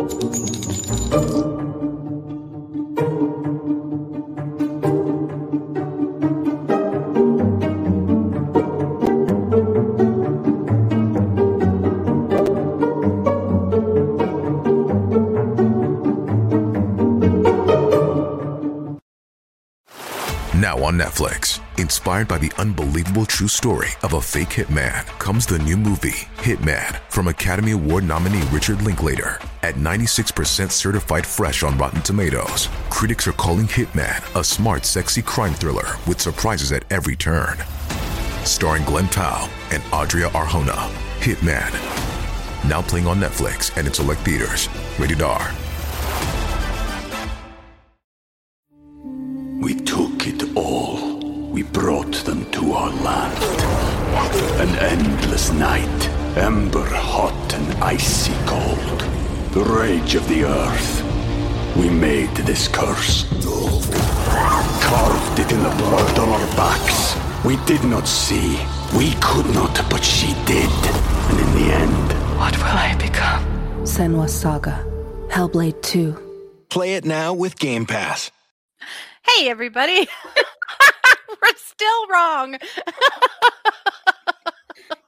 Now on Netflix, inspired by the unbelievable true story of a fake hitman, comes the new movie, Hitman, from Academy Award nominee Richard Linklater. At 96% certified fresh on Rotten Tomatoes, critics are calling Hitman a smart, sexy crime thriller with surprises at every turn. Starring Glenn Powell and Adria Arjona, Hitman, now playing on Netflix and in select theaters. Rated R. We took it all. We brought them to our land. An endless night, ember hot and icy cold. The rage of the earth. We made this curse. Carved it in the blood on our backs. We did not see. We could not, but she did. And in the end, what will I become? Senwa Saga. Hellblade 2. Play it now with Game Pass. Hey, everybody. We're still wrong.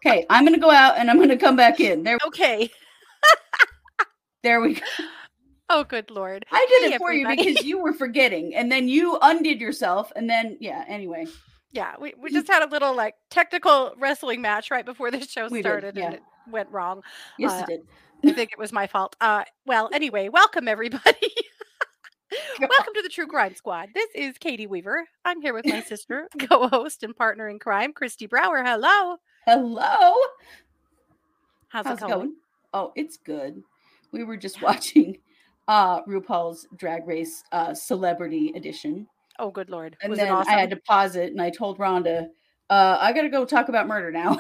Okay, I'm going to go out and I'm going to come back in. Okay. There we go. Oh, good Lord. I did it for everybody. You because you were forgetting. And then you undid yourself. And then, yeah, anyway. Yeah, we just had a little like technical wrestling match right before this show started. Yeah. And it went wrong. Yes, it did. I think it was my fault. Well, anyway, welcome, everybody. Welcome to the True Crime Squad. This is Katie Weaver. I'm here with my sister, co-host and partner in crime, Christy Brower. Hello. Hello. How's it going? Oh, it's good. We were just watching RuPaul's Drag Race Celebrity Edition. Oh, good Lord. And then awesome? I had to pause it and I told Rhonda, I got to go talk about murder now.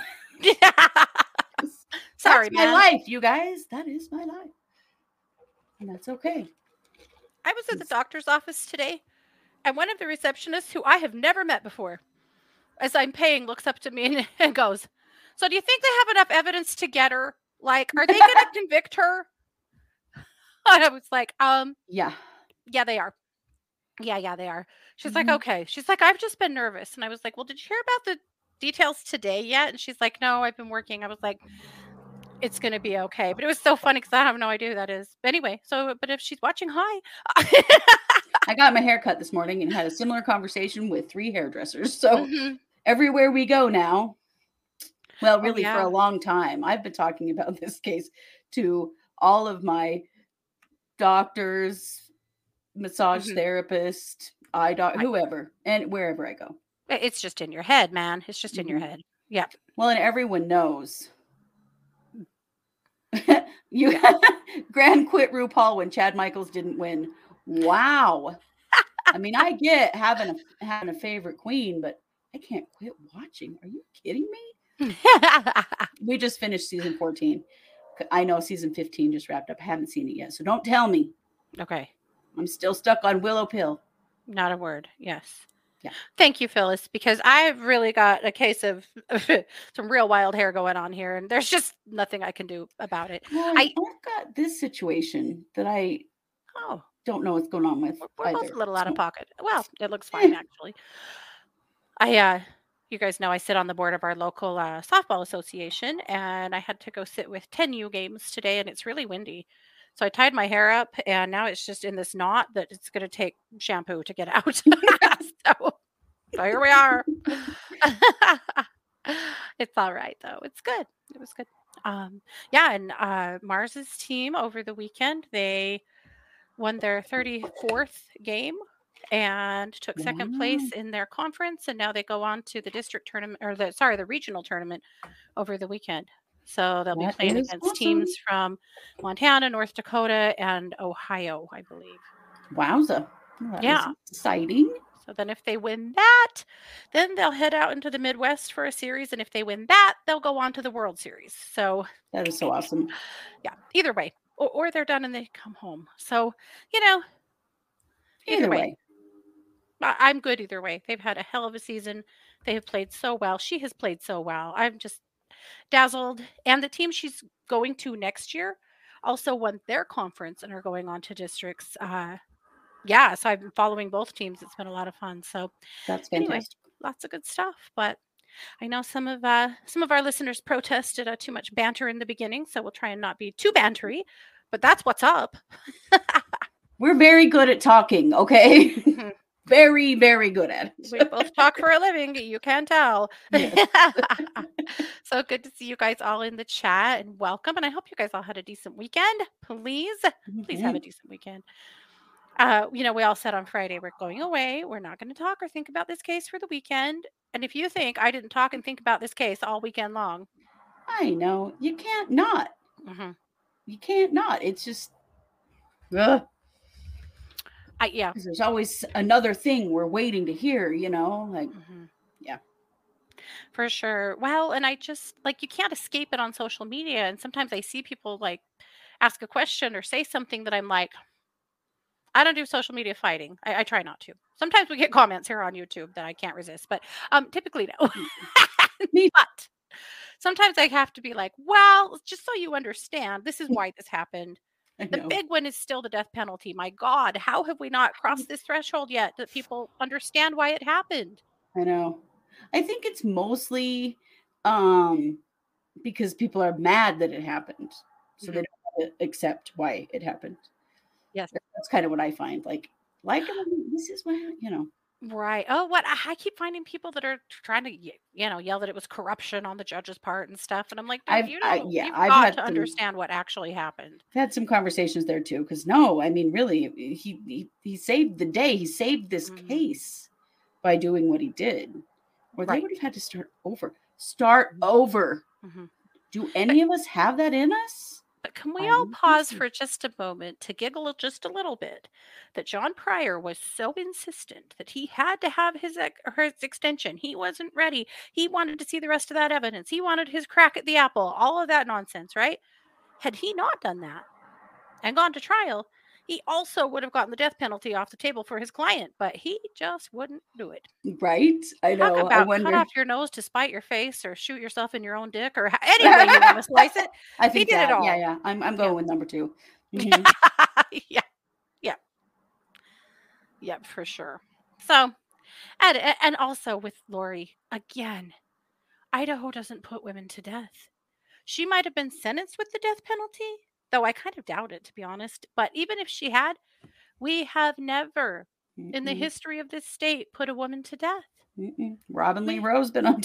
Sorry, that's man. My life, you guys. That is my life. And that's okay. I was at the doctor's office today, and one of the receptionists who I have never met before, as I'm paying, looks up to me and goes, so do you think they have enough evidence to get her? Like, are they going to convict her? And I was like, yeah, they are. Yeah, they are. She's like, okay. She's like, I've just been nervous. And I was like, well, did you hear about the details today yet? And she's like, no, I've been working. I was like, it's going to be okay. But it was so funny because I have no idea who that is. Anyway, but if she's watching, hi. I got my hair cut this morning and had a similar conversation with three hairdressers. So everywhere we go now, well, really for a long time, I've been talking about this case to all of my doctors, massage therapist, eye doc, whoever, and wherever I go. It's just in your head, man. It's just in your head. Yeah. Well, and everyone knows. You grand quit RuPaul when Chad Michaels didn't win. Wow. I mean, I get having a favorite queen, but I can't quit watching. Are you kidding me? We just finished season 14. I know season 15 just wrapped up. I haven't seen it yet, so don't tell me. Okay. I'm still stuck on Willow Pill. Not a word. Yes. Yeah. Thank you, Phyllis, because I've really got a case of some real wild hair going on here, and there's just nothing I can do about it. Well, I've got this situation that I don't know what's going on with. We're both a little out of pocket. Well, it looks fine, actually. You guys know I sit on the board of our local softball association, and I had to go sit with 10 U games today, and it's really windy. So I tied my hair up, and now it's just in this knot that it's going to take shampoo to get out. So here we are. It's all right, though. It's good. It was good. And Mars's team over the weekend, they won their 34th game and took second place in their conference. And now they go on to the district tournament, or the regional tournament over the weekend. So they'll be playing against teams from Montana, North Dakota, and Ohio, I believe. Wowza. Well, that is exciting. So then if they win that, then they'll head out into the Midwest for a series. And if they win that, they'll go on to the World Series. So that is so awesome. Yeah. Either way. Or they're done and they come home. So, you know, either way. I'm good either way. They've had a hell of a season. They have played so well. She has played so well. I'm just dazzled, and the team she's going to next year also won their conference and are going on to districts. Yeah, so I've been following both teams. It's been a lot of fun. So that's fantastic. Anyway, lots of good stuff. But I know some of our listeners protested too much banter in the beginning, so we'll try and not be too bantery. But that's what's up. We're very good at talking, okay? Mm-hmm. Very, very good at it. We both talk for a living. You can tell. Yes. So good to see you guys all in the chat and welcome. And I hope you guys all had a decent weekend. Please, please have a decent weekend. You know, we all said on Friday, we're going away. We're not going to talk or think about this case for the weekend. And if you think I didn't talk and think about this case all weekend long. I know. You can't not. Mm-hmm. You can't not. It's just, yeah. There's always another thing we're waiting to hear, you know, like, yeah. For sure. Well, and I just, like, you can't escape it on social media. And sometimes I see people, like, ask a question or say something that I'm like, I don't do social media fighting. I try not to. Sometimes we get comments here on YouTube that I can't resist, but typically no. But sometimes I have to be like, well, just so you understand, this is why this happened. The big one is still the death penalty. My God, how have we not crossed this threshold yet that people understand why it happened? I know. I think it's mostly because people are mad that it happened. So they don't want to accept why it happened. Yes. That's kind of what I find. Like this is what, you know. Right. Oh, what I keep finding people that are trying to, you know, yell that it was corruption on the judge's part and stuff. And I'm like, I've got to understand what actually happened. I've had some conversations there too. Cause no, I mean, really he saved the day. He saved this case by doing what he did, or they would have had to start over. Mm-hmm. Do any of us have that in us? But can we all pause for just a moment to giggle just a little bit that John Pryor was so insistent that he had to have his extension. He wasn't ready. He wanted to see the rest of that evidence. He wanted his crack at the apple, all of that nonsense, right? Had he not done that and gone to trial, he also would have gotten the death penalty off the table for his client, but he just wouldn't do it. Right? I know. Talk about cut off your nose to spite your face or shoot yourself in your own dick or any way you want to slice it. I think he did it all. Yeah, yeah. I'm going with number two. Mm-hmm. Yeah, for sure. So, and also with Lori, again, Idaho doesn't put women to death. She might have been sentenced with the death penalty, though I kind of doubt it, to be honest. But even if she had, we have never in the history of this state put a woman to death. Robin Lee Rowe's been on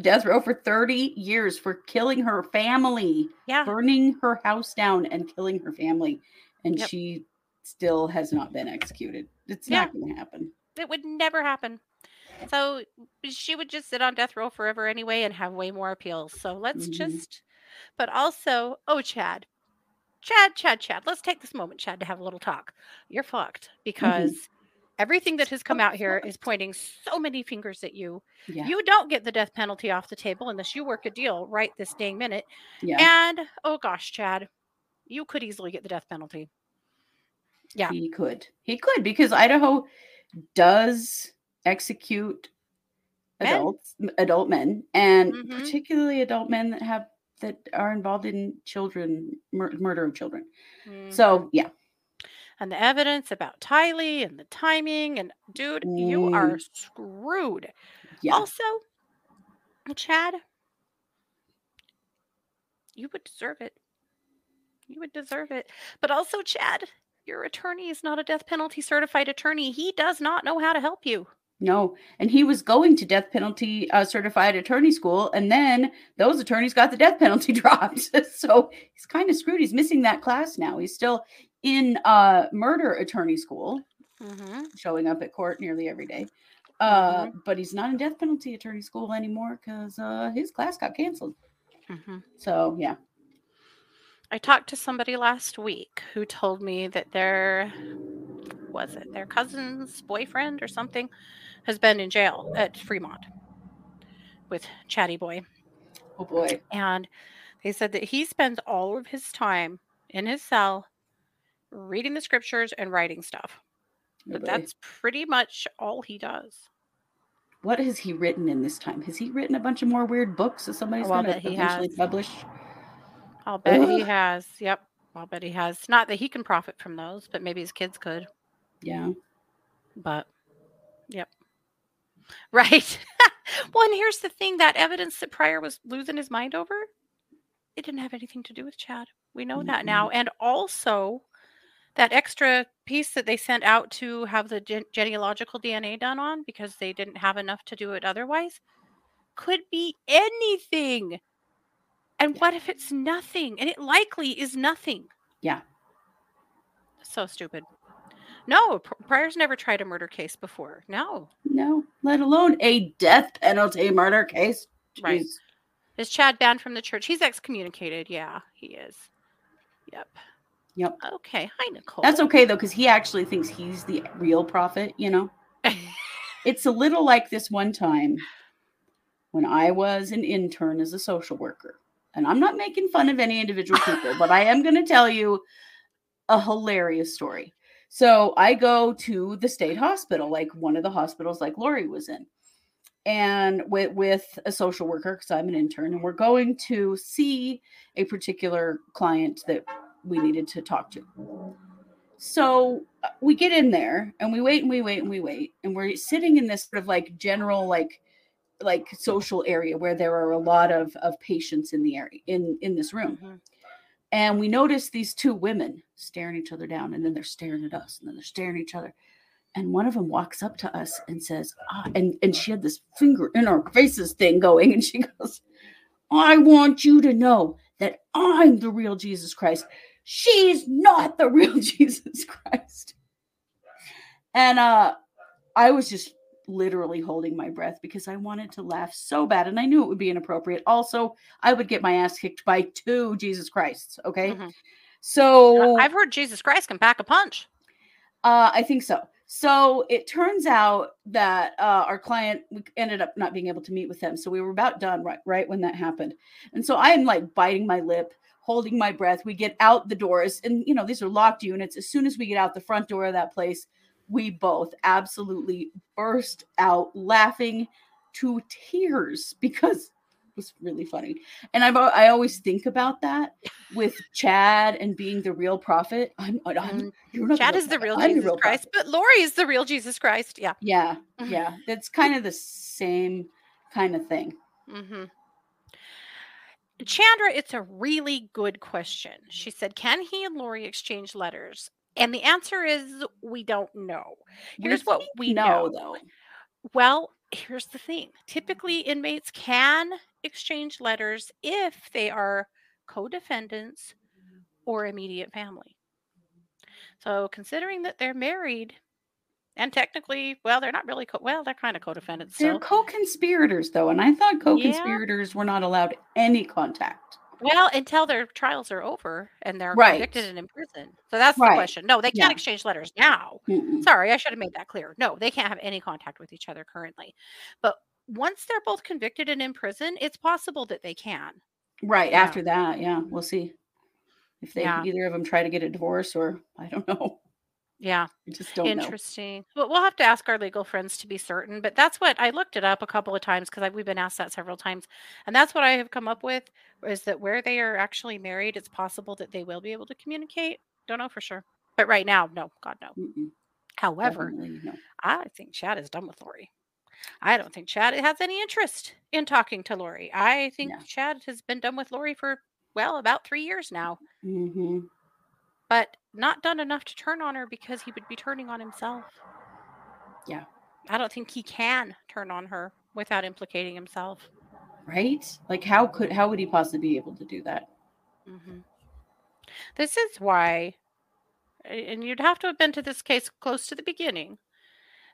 death row for 30 years for killing her family, burning her house down and killing her family. And she still has not been executed. It's not going to happen. It would never happen. So she would just sit on death row forever anyway and have way more appeals. So let's just... But also, oh, Chad, let's take this moment, Chad, to have a little talk. You're fucked because everything that has come out here is pointing so many fingers at you. Yeah. You don't get the death penalty off the table unless you work a deal right this dang minute. Yeah. And, oh, gosh, Chad, you could easily get the death penalty. Yeah. He could. He could because Idaho does execute adult men and particularly adult men that are involved in children, murder of children. So, yeah. And the evidence about Tylee and the timing and dude, you are screwed. Yeah. Also, Chad, you would deserve it. You would deserve it. But also, Chad, your attorney is not a death penalty certified attorney. He does not know how to help you. No. And he was going to death penalty certified attorney school. And then those attorneys got the death penalty dropped. So he's kind of screwed. He's missing that class now. He's still in murder attorney school, showing up at court nearly every day. But he's not in death penalty attorney school anymore because his class got canceled. So, yeah. I talked to somebody last week who told me that their cousin's boyfriend or something has been in jail at Fremont with Chatty Boy. Oh boy. And they said that he spends all of his time in his cell reading the scriptures and writing stuff. Oh, but that's pretty much all he does. What has he written in this time? Has he written a bunch of more weird books that somebody's going to eventually publish? I'll bet he has. Yep. I'll bet he has. Not that he can profit from those, but maybe his kids could. Yeah. But, yep. Right. Well, and here's the thing. That evidence that Pryor was losing his mind over, it didn't have anything to do with Chad. We know that now. And also, that extra piece that they sent out to have the genealogical DNA done on because they didn't have enough to do it otherwise could be anything. And what if it's nothing? And it likely is nothing. Yeah. So stupid. No, Pryor's never tried a murder case before. No. No, let alone a death penalty murder case. Jeez. Right. Is Chad banned from the church? He's excommunicated. Yeah, he is. Yep. Yep. Okay. Hi, Nicole. That's okay, though, because he actually thinks he's the real prophet, you know? It's a little like this one time when I was an intern as a social worker. And I'm not making fun of any individual people, but I am going to tell you a hilarious story. So I go to the state hospital, like one of the hospitals like Lori was in, and with a social worker because I'm an intern, and we're going to see a particular client that we needed to talk to. So we get in there and we wait and we wait and we wait, and we're sitting in this sort of like general like social area where there are a lot of patients in the area in this room. Mm-hmm. And we notice these two women staring each other down, and then they're staring at us, and then they're staring at each other. And one of them walks up to us and says, and she had this finger in her faces thing going, and she goes, I want you to know that I'm the real Jesus Christ. She's not the real Jesus Christ. And I was just literally holding my breath because I wanted to laugh so bad, and I knew it would be inappropriate. Also, I would get my ass kicked by two Jesus Christs. Okay. Mm-hmm. So I've heard Jesus Christ can pack a punch. I think so. So it turns out that our client, we ended up not being able to meet with them. So we were about done right when that happened. And so I am like biting my lip, holding my breath. We get out the doors, and you know, these are locked units. As soon as we get out the front door of that place, we both absolutely burst out laughing to tears because it was really funny. And I always think about that with Chad and being the real prophet. Chad is the real Jesus Christ, but Lori is the real Jesus Christ. Yeah. Yeah. Yeah. That's kind of the same kind of thing. Mm-hmm. Chandra, it's a really good question. She said, can he and Lori exchange letters? And the answer is, we don't know. Here's what we know, though. Well, here's the thing. Typically, inmates can exchange letters if they are co-defendants or immediate family. So considering that they're married, and technically, well, they're not really, they're kind of co-defendants. They're co-conspirators, though. And I thought co-conspirators were not allowed any contact. Well, until their trials are over and they're convicted and in prison. So that's the question. No, they can't exchange letters now. Mm-mm. Sorry, I should have made that clear. No, they can't have any contact with each other currently. But once they're both convicted and in prison, it's possible that they can. Right. Yeah. After that, yeah. We'll see if they either of them try to get a divorce or I don't know. Yeah. I just don't know. Interesting. Well, we'll have to ask our legal friends to be certain. But that's what I looked it up a couple of times because we've been asked that several times. And that's what I have come up with is that where they are actually married, it's possible that they will be able to communicate. Don't know for sure. But right now, no. God, no. Mm-mm. However, no. I think Chad is done with Lori. I don't think Chad has any interest in talking to Lori. I think Chad has been done with Lori for, about 3 years now. Mm-hmm. But not done enough to turn on her because he would be turning on himself. Yeah. I don't think he can turn on her without implicating himself. Right? Like how would he possibly be able to do that? Mm-hmm. This is why, and you'd have to have been to this case close to the beginning.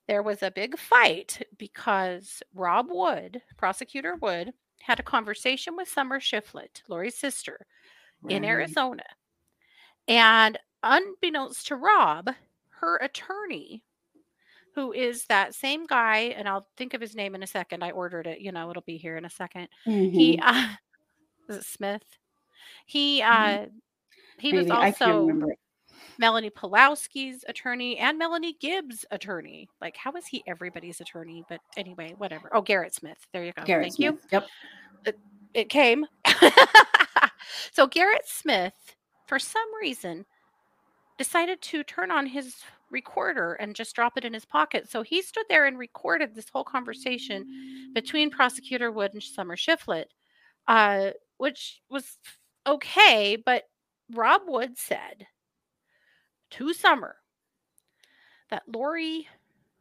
There was a big fight because Rob Wood, Prosecutor Wood, had a conversation with Summer Shiflet, Lori's sister, in Arizona. And unbeknownst to Rob, her attorney, who is that same guy, and I'll think of his name in a second. I ordered it. It'll be here in a second. Mm-hmm. He was it Smith? He was also Melanie Pawlowski's attorney and Melanie Gibb's attorney. Like, how is he everybody's attorney? But anyway, whatever. Oh, Garrett Smith. There you go. Garrett Smith. Thank you. Yep. It came. So Garrett Smith, for some reason, decided to turn on his recorder and just drop it in his pocket. So he stood there and recorded this whole conversation between Prosecutor Wood and Summer Shiflet, which was okay. But Rob Wood said to Summer that Lori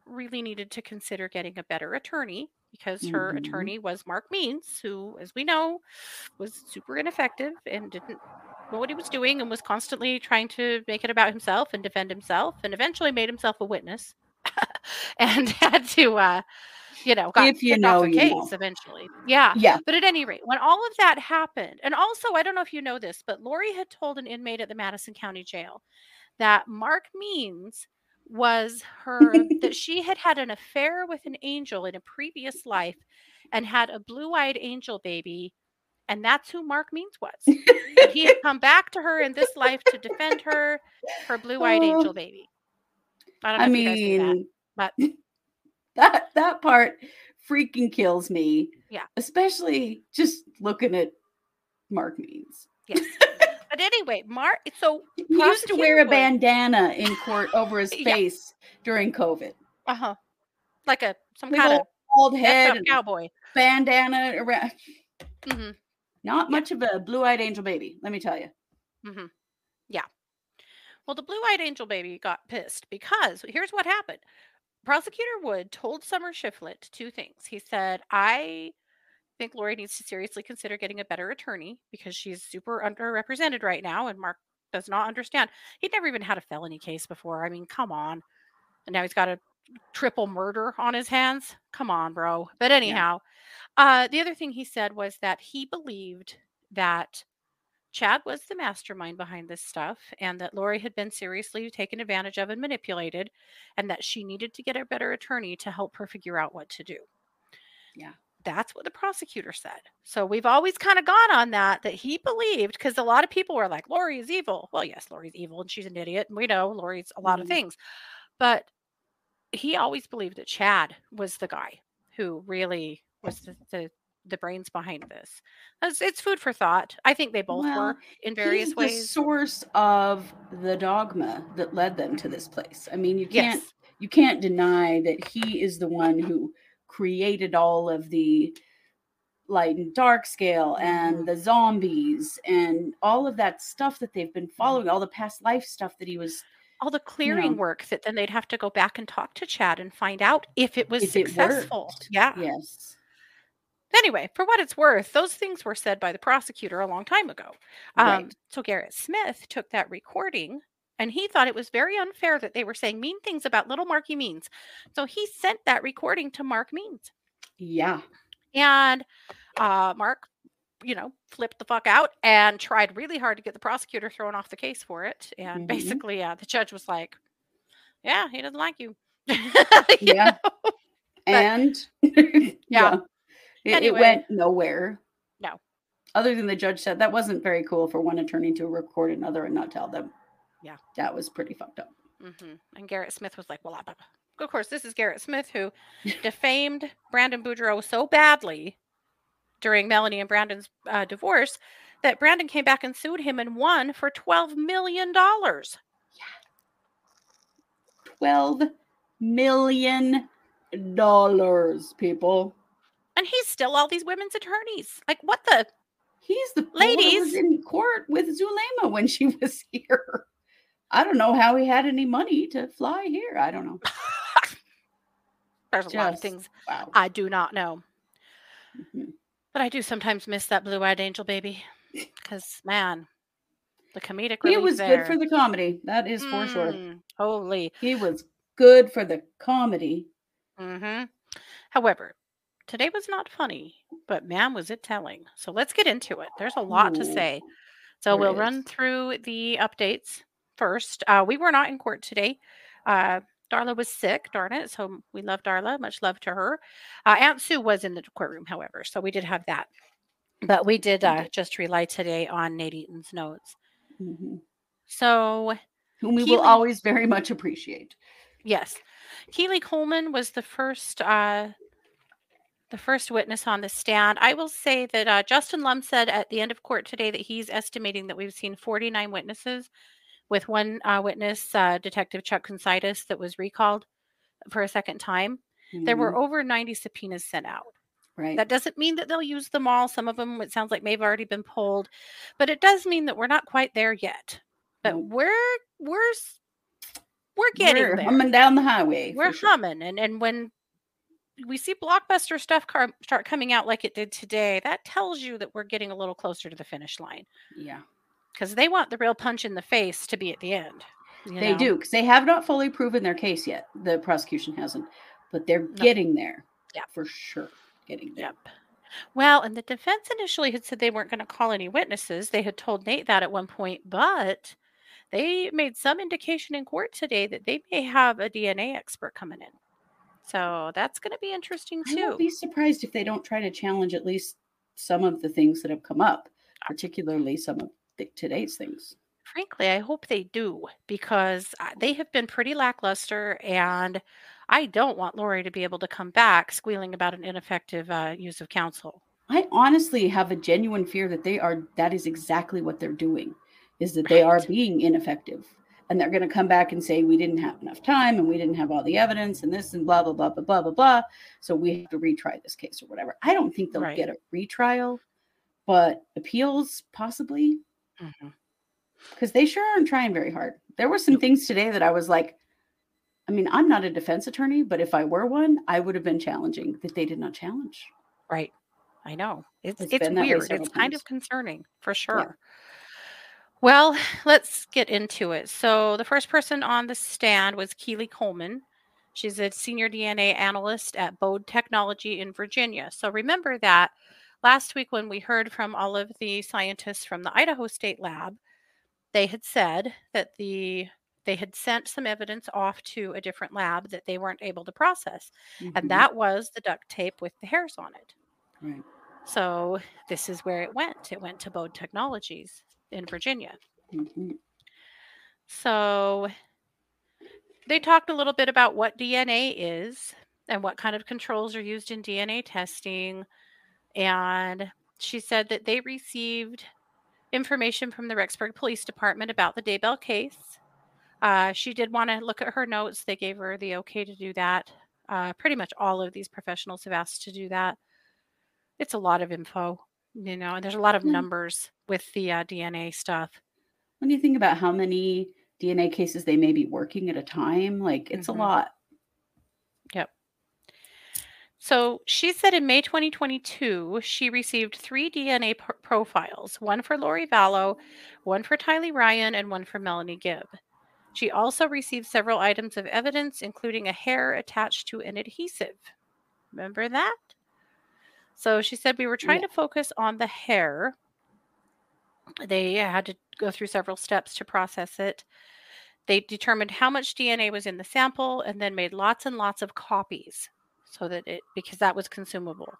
really needed to consider getting a better attorney because her attorney was Mark Means, who, as we know, was super ineffective and didn't know what he was doing and was constantly trying to make it about himself and defend himself, and eventually made himself a witness and had to, got kicked off the case eventually. Yeah. But at any rate, when all of that happened, and also, I don't know if you know this, but Lori had told an inmate at the Madison County Jail that Mark Means was her, that she had had an affair with an angel in a previous life and had a blue-eyed angel baby. And that's who Mark Means was. He had come back to her in this life to defend her, her blue-eyed angel baby. I don't know if you guys knew that, but that part freaking kills me. Yeah. Especially just looking at Mark Means. Yes. But anyway, Mark, so he used to wear a bandana in court over his face during COVID. Uh-huh. Like some kind of bald head cowboy bandana around. Mm-hmm. Not much of a blue-eyed angel baby, let me tell you. Mm-hmm. Yeah. Well, the blue-eyed angel baby got pissed because here's what happened. Prosecutor Wood told Summer Shiflet two things. He said, I think Lori needs to seriously consider getting a better attorney because she's super underrepresented right now, and Mark does not understand. He'd never even had a felony case before. I mean, come on. And now he's got a triple murder on his hands. Come on, bro. But anyhow... Yeah. The other thing he said was that he believed that Chad was the mastermind behind this stuff and that Lori had been seriously taken advantage of and manipulated, and that she needed to get a better attorney to help her figure out what to do. Yeah. That's what the prosecutor said. So we've always kind of gone on that he believed, because a lot of people were like, Lori is evil. Well, yes, Lori's evil and she's an idiot. And we know Lori's a lot of things. But he always believed that Chad was the guy who really... was the brains behind this. It's food for thought. I think they both were in various ways. He's the source of the dogma that led them to this place. I mean, you can't deny that he is the one who created all of the light and dark scale and the zombies and all of that stuff that they've been following, all the past life stuff that he was... All the clearing work that then they'd have to go back and talk to Chad and find out if it was successful. It Yes. Anyway, for what it's worth, those things were said by the prosecutor a long time ago. So Garrett Smith took that recording, and he thought it was very unfair that they were saying mean things about little Marky Means. So he sent that recording to Mark Means. Yeah. And Mark, flipped the fuck out and tried really hard to get the prosecutor thrown off the case for it. And basically, the judge was like, yeah, he doesn't like you. you know? And? Anyway, it went nowhere. No. Other than the judge said, that wasn't very cool for one attorney to record another and not tell them. Yeah. That was pretty fucked up. Mm-hmm. And Garrett Smith was like, well, of course, this is Garrett Smith who defamed Brandon Boudreaux so badly during Melanie and Brandon's divorce that Brandon came back and sued him and won for $12 million. Yeah. $12 million, people. And he's still all these women's attorneys. Like, what the? He's the ladies who was in court with Zulema when she was here. I don't know how he had any money to fly here. I don't know. There's a lot of things I do not know. Mm-hmm. But I do sometimes miss that blue-eyed angel baby. Because, man, the comedic relief. He was good for the comedy. That is for sure. Holy. He was good for the comedy. Mm-hmm. However, today was not funny, but man, was it telling. So let's get into it. There's a lot to say. So we'll run through the updates first. We were not in court today. Darla was sick, darn it. So we love Darla. Much love to her. Aunt Sue was in the courtroom, however. So we did have that. But we did just rely today on Nate Eaton's notes. Mm-hmm. So whom we will always very much appreciate. Yes. Keely Coleman was the first... the first witness on the stand. I will say that Justin Lum said at the end of court today that he's estimating that we've seen 49 witnesses, with one witness, Detective Chuck Considus, that was recalled for a second time. Mm-hmm. There were over 90 subpoenas sent out. Right. That doesn't mean that they'll use them all. Some of them, it sounds like, may have already been pulled, but it does mean that we're not quite there yet. But we're getting there. We're humming down the highway. We're humming, sure. and when we see blockbuster stuff start coming out like it did today, that tells you that we're getting a little closer to the finish line. Yeah, because they want the real punch in the face to be at the end. They do, because they have not fully proven their case yet. The prosecution hasn't, but they're getting there. Yeah, for sure. Getting there. Yep. Well, and the defense initially had said they weren't going to call any witnesses. They had told Nate that at one point, but they made some indication in court today that they may have a DNA expert coming in. So that's going to be interesting too. I would be surprised if they don't try to challenge at least some of the things that have come up, particularly some of today's things. Frankly, I hope they do, because they have been pretty lackluster, and I don't want Lori to be able to come back squealing about an ineffective use of counsel. I honestly have a genuine fear that that is exactly what they're doing, is that they are being ineffective, and they're going to come back and say, we didn't have enough time and we didn't have all the evidence and this and blah, blah, blah, blah, blah, blah, blah. So we have to retry this case or whatever. I don't think they'll get a retrial, but appeals possibly. Mm-hmm. Because they sure aren't trying very hard. There were some things today that I was like, I mean, I'm not a defense attorney, but if I were one, I would have been challenging that they did not challenge. Right. I know. It's weird. It's kind of concerning for sure. Yeah. Well, let's get into it. So the first person on the stand was Keely Coleman. She's a senior DNA analyst at Bode Technology in Virginia. So remember that last week when we heard from all of the scientists from the Idaho State Lab, they had said that they had sent some evidence off to a different lab that they weren't able to process. Mm-hmm. And that was the duct tape with the hairs on it. Right. So this is where it went. It went to Bode Technologies in Virginia. Mm-hmm. So they talked a little bit about what DNA is and what kind of controls are used in DNA testing. And she said that they received information from the Rexburg Police Department about the Daybell case. She did want to look at her notes. They gave her the okay to do that. Pretty much all of these professionals have asked to do that. It's a lot of info, and there's a lot of numbers with the DNA stuff. When you think about how many DNA cases they may be working at a time, it's a lot. Yep. So she said in May 2022, she received 3 DNA profiles, one for Lori Vallow, one for Tylee Ryan, and one for Melanie Gibb. She also received several items of evidence, including a hair attached to an adhesive. Remember that? So she said we were trying to focus on the hair. They had to go through several steps to process it. They determined how much DNA was in the sample and then made lots and lots of copies. So that because that was consumable.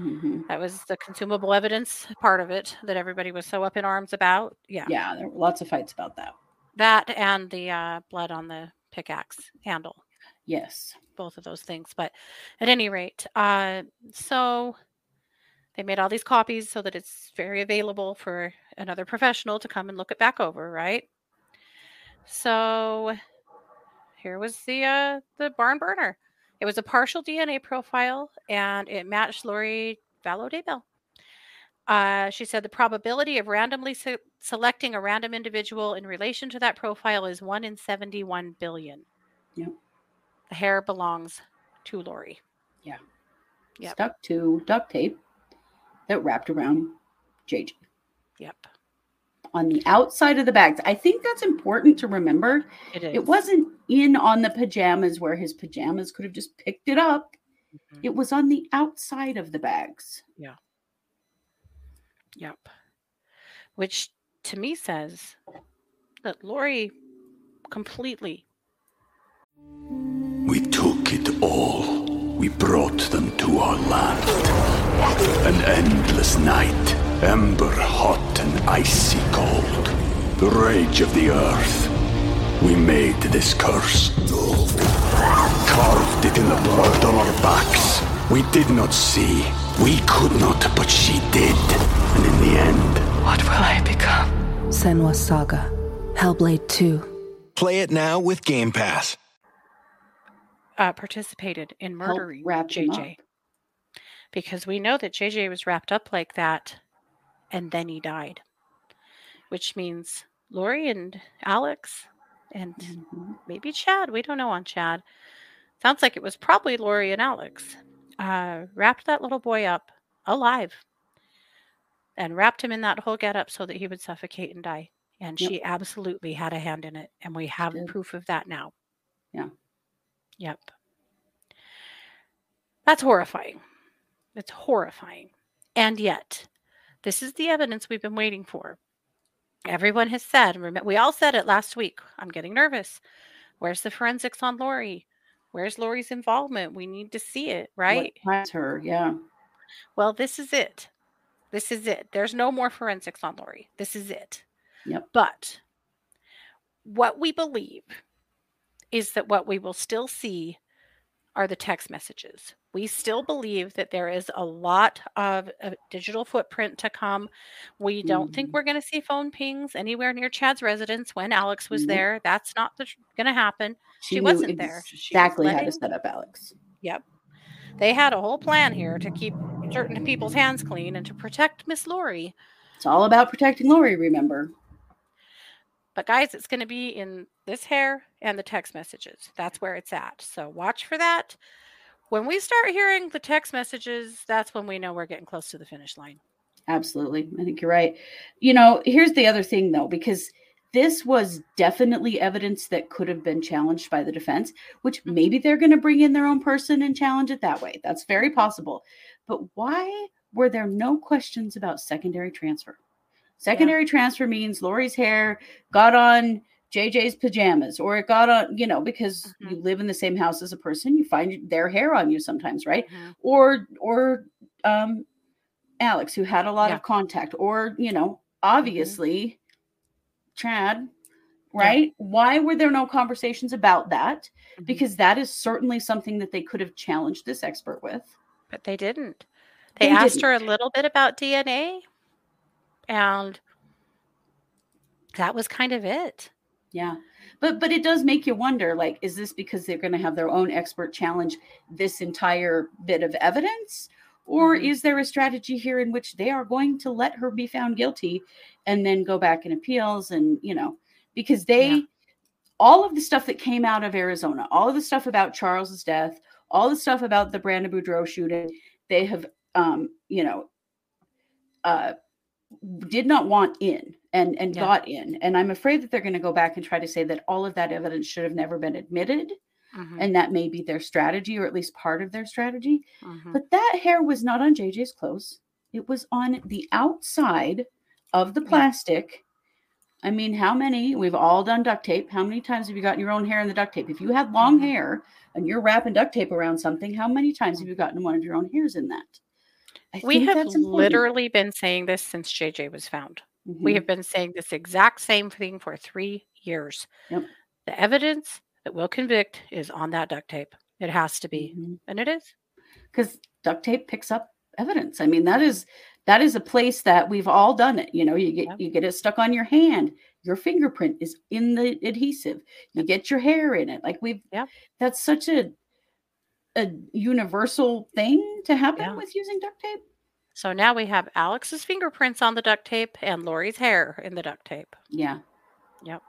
Mm-hmm. That was the consumable evidence part of it that everybody was so up in arms about. Yeah. Yeah. There were lots of fights about that. That and the blood on the pickaxe handle. Yes. Both of those things. But at any rate, so they made all these copies so that it's very available for another professional to come and look it back over. Right. So here was the barn burner. It was a partial DNA profile, and it matched Lori Vallow Daybell. She said the probability of randomly selecting a random individual in relation to that profile is 1 in 71 billion. Yep. The hair belongs to Lori. Yeah. Yep. Stuck to duct tape that wrapped around JJ. Yep. On the outside of the bags. I think that's important to remember. It is. It wasn't in on the pajamas where his pajamas could have just picked it up. Mm-hmm. It was on the outside of the bags. Yeah. Yep. Which to me says that Lori completely. We took it all. We brought them to our land. An endless night. Ember hot and icy cold. The rage of the earth. We made this curse. Carved it in the blood on our backs. We did not see. We could not, but she did. And in the end... what will I become? Senwa Saga. Hellblade 2. Play it now with Game Pass. Participated in murdering JJ. Because we know that JJ was wrapped up like that, and then he died. Which means Lori and Alex, and maybe Chad. We don't know on Chad. Sounds like it was probably Lori and Alex. Wrapped that little boy up alive and wrapped him in that whole getup so that he would suffocate and die. And she absolutely had a hand in it. And we have proof of that now. Yeah. Yep. That's horrifying. It's horrifying. And yet, this is the evidence we've been waiting for. Everyone has said, we all said it last week. I'm getting nervous. Where's the forensics on Lori? Where's Lori's involvement? We need to see it, right? That's her, yeah. Well, this is it. This is it. There's no more forensics on Lori. This is it. Yep. But what we believe is that what we will still see are the text messages. We still believe that there is a lot of digital footprint to come. We don't think we're going to see phone pings anywhere near Chad's residence when Alex was there. That's not going to happen. She wasn't there. Exactly how to set up Alex. Yep. They had a whole plan here to keep certain people's hands clean and to protect Miss Lori. It's all about protecting Lori, remember. But guys, it's going to be in this hair and the text messages. That's where it's at. So watch for that. When we start hearing the text messages, that's when we know we're getting close to the finish line. Absolutely. I think you're right. You know, here's the other thing, though, because this was definitely evidence that could have been challenged by the defense, which maybe they're going to bring in their own person and challenge it that way. That's very possible. But why were there no questions about secondary transfer? Secondary transfer means Lori's hair got on JJ's pajamas, or it got on, you know, because you live in the same house as a person, you find their hair on you sometimes, right? Or Alex, who had a lot of contact, or, you know, obviously Chad, right? Yeah. Why were there no conversations about that? Because that is certainly something that they could have challenged this expert with. But they didn't. They asked her a little bit about DNA, and that was kind of it. Yeah. But it does make you wonder, like, is this because they're going to have their own expert challenge this entire bit of evidence? Or is there a strategy here in which they are going to let her be found guilty and then go back in appeals? And, you know, because all of the stuff that came out of Arizona, all of the stuff about Charles's death, all the stuff about the Brandon Boudreaux shooting, they have, did not want in. And got in. And I'm afraid that they're going to go back and try to say that all of that evidence should have never been admitted. And that may be their strategy, or at least part of their strategy. But that hair was not on JJ's clothes. It was on the outside of the plastic. I mean, how many? We've all done duct tape. How many times have you gotten your own hair in the duct tape? If you had long hair and you're wrapping duct tape around something, how many times have you gotten one of your own hairs in that? We have literally been saying this since JJ was found. We have been saying this exact same thing for 3 years. The evidence that will convict is on that duct tape. It has to be. And it is. Because duct tape picks up evidence. I mean, that is a place that we've all done it. You know, you get it stuck on your hand. Your fingerprint is in the adhesive. You get your hair in it. Like that's such a universal thing to happen with using duct tape. So now we have Alex's fingerprints on the duct tape and Lori's hair in the duct tape. Yeah. Yep.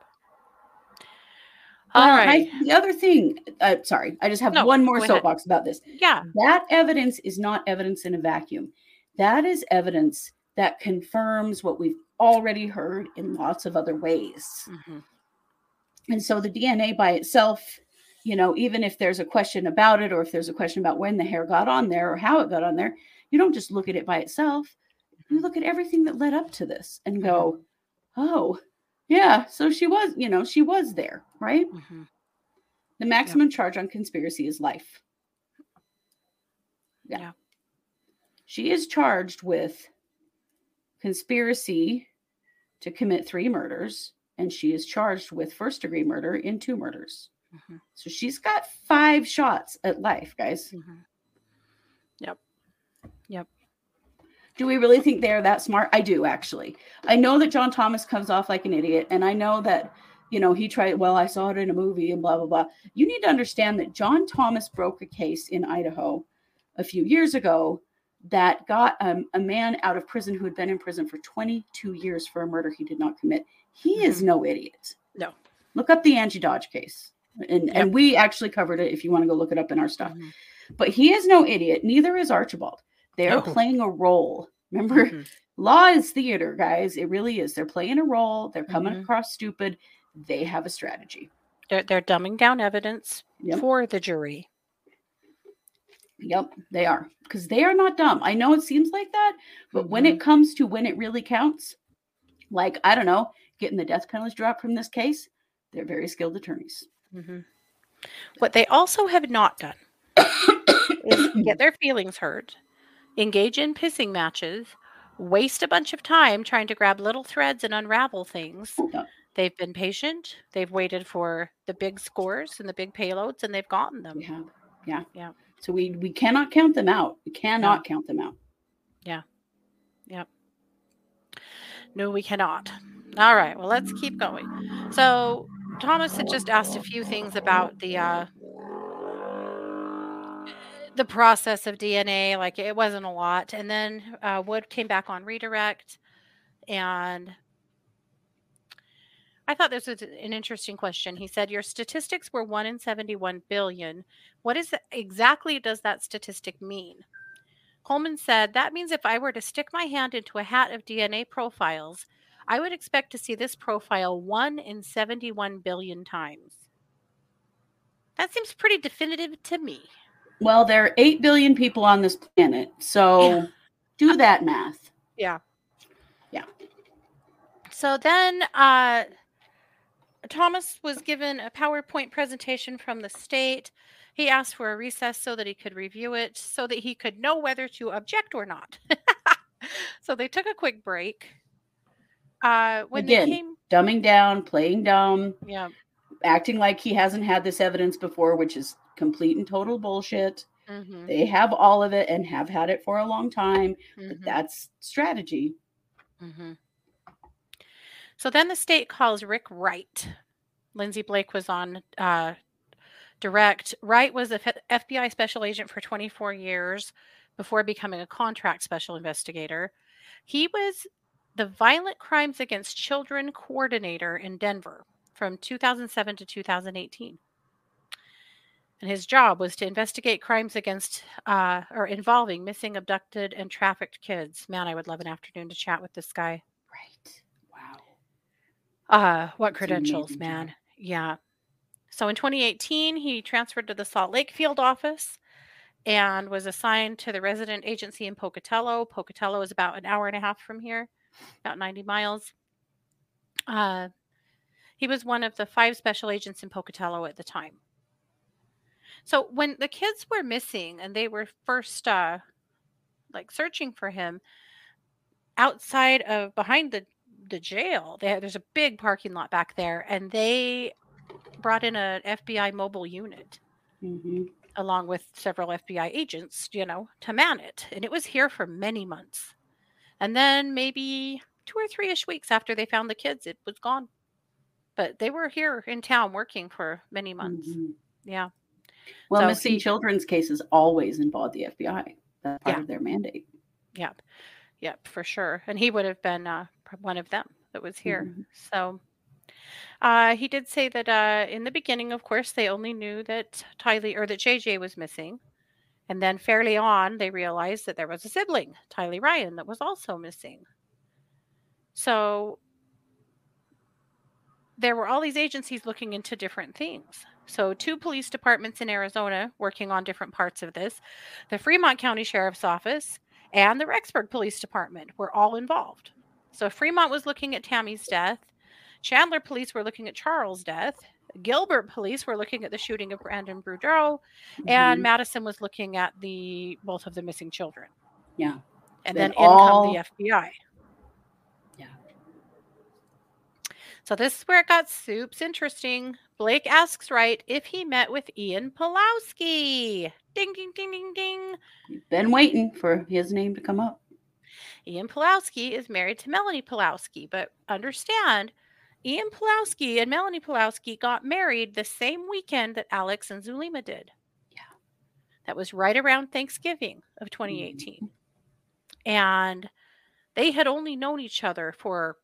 All right. The other thing, sorry, I just have one more soapbox about this. Yeah. That evidence is not evidence in a vacuum. That is evidence that confirms what we've already heard in lots of other ways. And so the DNA by itself, you know, even if there's a question about it, or if there's a question about when the hair got on there or how it got on there, you don't just look at it by itself. You look at everything that led up to this and go, oh, yeah, so she was there, right? The maximum charge on conspiracy is life. Yeah. She is charged with conspiracy to commit 3 murders, and she is charged with first-degree murder in 2 murders. So she's got 5 shots at life, guys. Yep. Do we really think they're that smart? I do, actually. I know that John Thomas comes off like an idiot, and I know that, you know, he tried, well, I saw it in a movie and blah, blah, blah. You need to understand that John Thomas broke a case in Idaho a few years ago that got a man out of prison who had been in prison for 22 years for a murder he did not commit. He is no idiot. No. Look up the Angie Dodge case. And we actually covered it if you want to go look it up in our stuff. But he is no idiot. Neither is Archibald. They're playing a role. Remember, law is theater, guys. It really is. They're playing a role. They're coming across stupid. They have a strategy. They're dumbing down evidence for the jury. Yep, they are. Because they are not dumb. I know it seems like that, but when it comes to when it really counts, like, I don't know, getting the death penalty dropped from this case, they're very skilled attorneys. What they also have not done is get their feelings hurt, engage in pissing matches, waste a bunch of time trying to grab little threads and unravel things. They've been patient. They've waited for the big scores and the big payloads, and they've gotten them. Yeah. So we cannot count them out. We cannot count them out. No, we cannot. All right. Well, let's keep going. So Thomas had just asked a few things about the process of DNA. Like, it wasn't a lot. And then Wood came back on redirect, and I thought this was an interesting question. He said, your statistics were 1 in 71 billion. What is exactly does that statistic mean? Coleman said, that means if I were to stick my hand into a hat of DNA profiles, I would expect to see this profile 1 in 71 billion times. That seems pretty definitive to me. Well, there are 8 billion people on this planet, so do that math. Yeah. So then Thomas was given a PowerPoint presentation from the state. He asked for a recess so that he could review it, so that he could know whether to object or not. So they took a quick break. When they came, dumbing down, playing dumb, acting like he hasn't had this evidence before, which is complete and total bullshit. They have all of it and have had it for a long time. But that's strategy. So then the state calls Rick Wright. Lindsey Blake was on direct. Wright was an FBI special agent for 24 years before becoming a contract special investigator. He was the Violent Crimes Against Children Coordinator in Denver from 2007 to 2018. And his job was to investigate crimes against or involving missing, abducted, and trafficked kids. Man, I would love an afternoon to chat with this guy. Right. Wow. What credentials, man. Job. Yeah. So in 2018, he transferred to the Salt Lake field office and was assigned to the resident agency in Pocatello. Pocatello is about an hour and a half from here, about 90 miles. He was one of the 5 special agents in Pocatello at the time. So when the kids were missing and they were first searching for him outside of behind the jail, there's a big parking lot back there, and they brought in an FBI mobile unit along with several FBI agents, to man it. And it was here for many months. And then maybe 2 or 3-ish weeks after they found the kids, it was gone. But they were here in town working for many months. Yeah. Well, so missing children's cases always involve the FBI. That's part of their mandate. Yep, for sure. And he would have been one of them that was here. So he did say that in the beginning, of course, they only knew that Tylee or that JJ was missing. And then fairly on, they realized that there was a sibling, Tylee Ryan, that was also missing. So there were all these agencies looking into different things. So 2 police departments in Arizona working on different parts of this, the Fremont County Sheriff's Office and the Rexburg Police Department were all involved. So Fremont was looking at Tammy's death. Chandler police were looking at Charles' death. Gilbert police were looking at the shooting of Brandon Boudreaux, and Madison was looking at both of the missing children. Yeah. And then in come the FBI. Yeah. So this is where it got super interesting. Blake asks Wright if he met with Ian Pawlowski. Ding, ding, ding, ding, ding. Been waiting for his name to come up. Ian Pawlowski is married to Melanie Pawlowski, but understand, Ian Pawlowski and Melanie Pawlowski got married the same weekend that Alex and Zulema did. Yeah. That was right around Thanksgiving of 2018. Mm-hmm. And they had only known each other for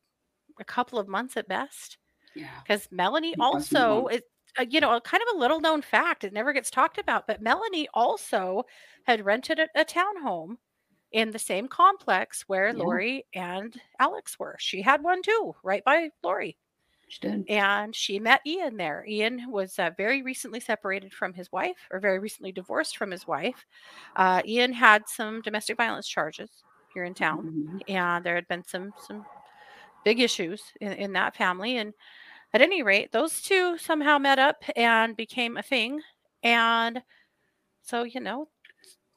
a couple of months at best. Yeah. Because Melanie also is, you know, kind of a little known fact. It never gets talked about. But Melanie also had rented a townhome in the same complex where Lori and Alex were. She had one too, right by Lori. She did. And she met Ian there. Ian was very recently separated from his wife, or very recently divorced from his wife. Ian had some domestic violence charges here in town. Mm-hmm. And there had been some big issues in that family. And at any rate, those two somehow met up and became a thing. And so, you know,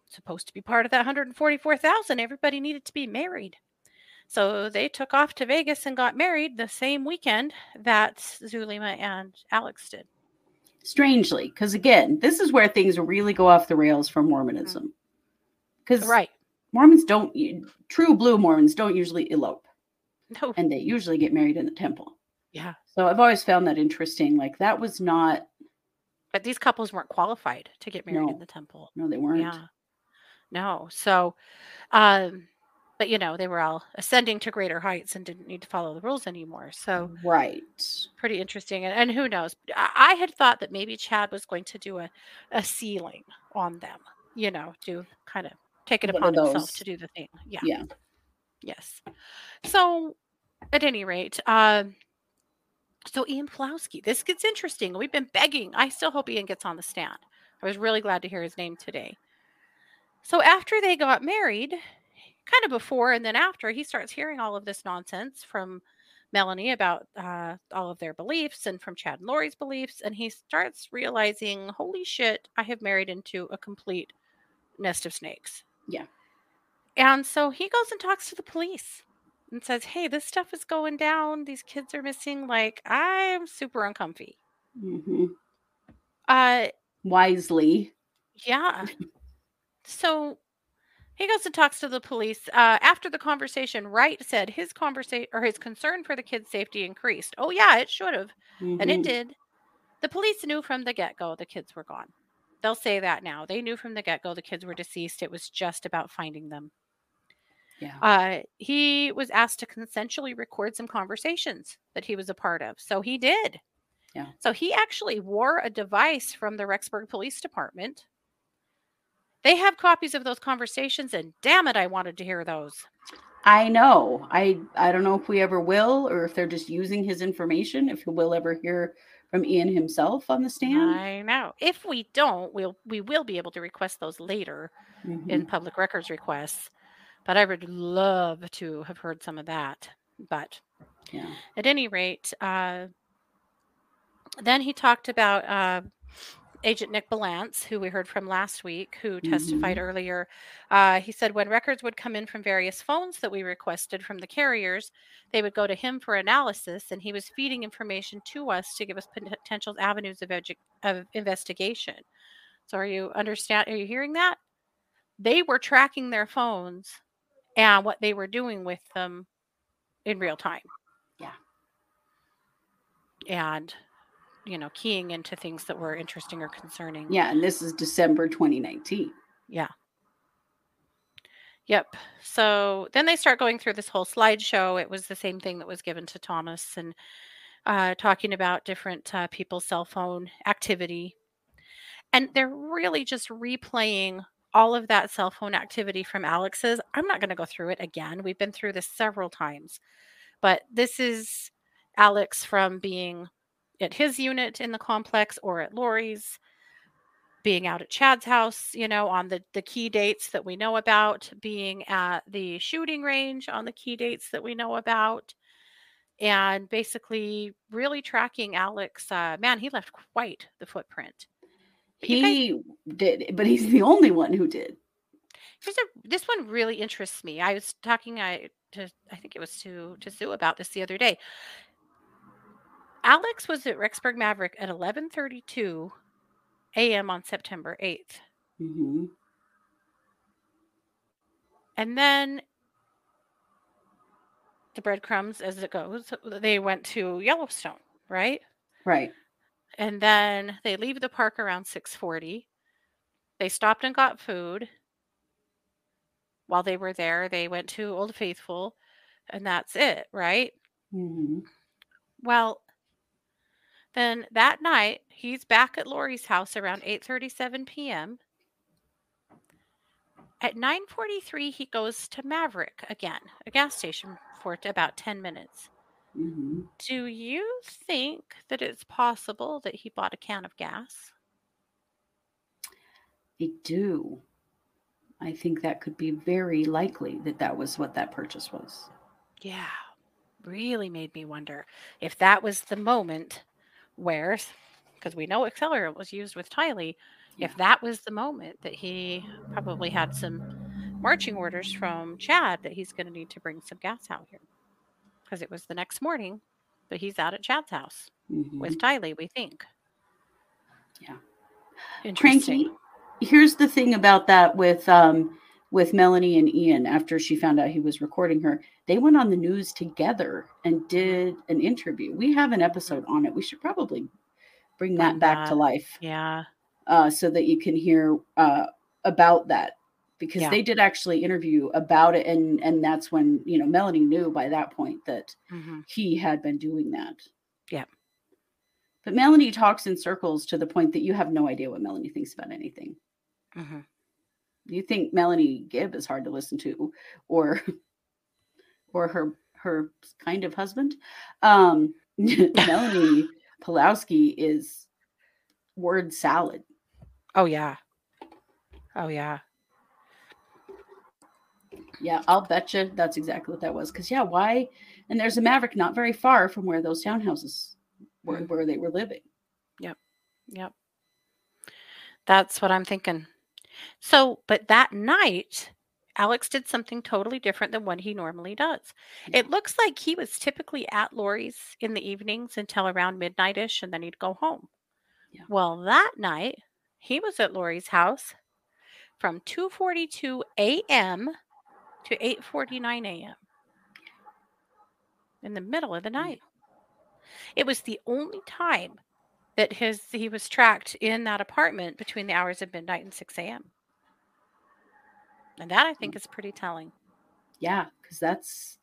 supposed to be part of that 144,000. Everybody needed to be married. So they took off to Vegas and got married the same weekend that Zulema and Alex did. Strangely, because again, this is where things really go off the rails for Mormonism. Because Mormons don't, true blue Mormons don't usually elope. No. And they usually get married in the temple. Yeah. So I've always found that interesting. Like that was not. But these couples weren't qualified to get married in the temple. No, they weren't. Yeah. No. So, but you know, they were all ascending to greater heights and didn't need to follow the rules anymore. So pretty interesting. And who knows? I had thought that maybe Chad was going to do a sealing on them, you know, to kind of take it upon himself to do the thing. Yeah. Yeah. Yes. So at any rate, so Ian Pawlowski, this gets interesting. We've been begging. I still hope Ian gets on the stand. I was really glad to hear his name today. So after they got married, kind of before and then after, he starts hearing all of this nonsense from Melanie about all of their beliefs and from Chad and Lori's beliefs. And he starts realizing, holy shit, I have married into a complete nest of snakes. Yeah. And so he goes and talks to the police and says, hey, this stuff is going down. These kids are missing. Like, I'm super uncomfy. Mm-hmm. Wisely. Yeah. So he goes and talks to the police. After the conversation, Wright said his conversation or his concern for the kids' safety increased. Oh, yeah, it should have. Mm-hmm. And it did. The police knew from the get-go the kids were gone. They'll say that now. They knew from the get-go the kids were deceased. It was just about finding them. Yeah. He was asked to consensually record some conversations that he was a part of. So he did. Yeah. So he actually wore a device from the Rexburg Police Department. They have copies of those conversations, and damn it, I wanted to hear those. I know. I don't know if we ever will, or if they're just using his information, if we'll ever hear from Ian himself on the stand. I know. If we don't, we will be able to request those later in public records requests. But I would love to have heard some of that. But at any rate, then he talked about Agent Nick Balance, who we heard from last week, who testified earlier. He said when records would come in from various phones that we requested from the carriers, they would go to him for analysis, and he was feeding information to us to give us potential avenues of investigation. So are you hearing that? They were tracking their phones and what they were doing with them in real time. Yeah. And, you know, keying into things that were interesting or concerning. Yeah. And this is December 2019. Yeah. Yep. So then they start going through this whole slideshow. It was the same thing that was given to Thomas, and talking about different people's cell phone activity. And they're really just replaying all of that cell phone activity from Alex's. I'm not going to go through it again. We've been through this several times. But this is Alex from being at his unit in the complex or at Lori's, being out at Chad's house, you know, on the key dates that we know about, being at the shooting range on the key dates that we know about, and basically really tracking Alex. Man, he left quite the footprint. He did, but he's the only one who did. This one really interests me. I was talking to Sue about this the other day. Alex was at Rexburg Maverick at 11:32 a.m. on September 8th. Mm-hmm. And then the breadcrumbs, as it goes, they went to Yellowstone, right? Right. And then they leave the park around 6:40. They stopped and got food. While they were there, they went to Old Faithful, and that's it, right? Mm-hmm. Well, then that night, he's back at Lori's house around 8:37 p.m. At 9:43, he goes to Maverick again, a gas station, for about 10 minutes. Mm-hmm. Do you think that it's possible that he bought a can of gas? I do. I think that could be very likely that that was what that purchase was. Yeah. Really made me wonder if that was the moment where, because we know accelerant was used with Tylee, yeah, if that was the moment that he probably had some marching orders from Chad that he's going to need to bring some gas out here, because it was the next morning, but he's out at Chad's house mm-hmm. with Tylee, we think. Yeah. Interesting. Cranky. Here's the thing about that with Melanie and Ian, after she found out he was recording her, they went on the news together and did an interview. We have an episode on it. We should probably bring that back to life. Yeah. So that you can hear about that, because they did actually interview about it. And that's when, you know, Melanie knew by that point that mm-hmm. he had been doing that. Yeah. But Melanie talks in circles to the point that you have no idea what Melanie thinks about anything. Mm-hmm. You think Melanie Gibb is hard to listen to, or her kind of husband. Melanie Pawlowski is word salad. Oh yeah. Oh yeah. Yeah, I'll bet you that's exactly what that was. Because yeah, why? And there's a Maverick not very far from where those townhouses were, mm-hmm. where they were living. Yep. Yep. That's what I'm thinking. So, but that night, Alex did something totally different than what he normally does. It looks like he was typically at Lori's in the evenings until around midnight-ish, and then he'd go home. Yeah. Well, that night, he was at Lori's house from 2:42 a.m. to 8:49 a.m. in the middle of the night. It was the only time that he was tracked in that apartment between the hours of midnight and 6 a.m. And that, I think, is pretty telling. Yeah, because that's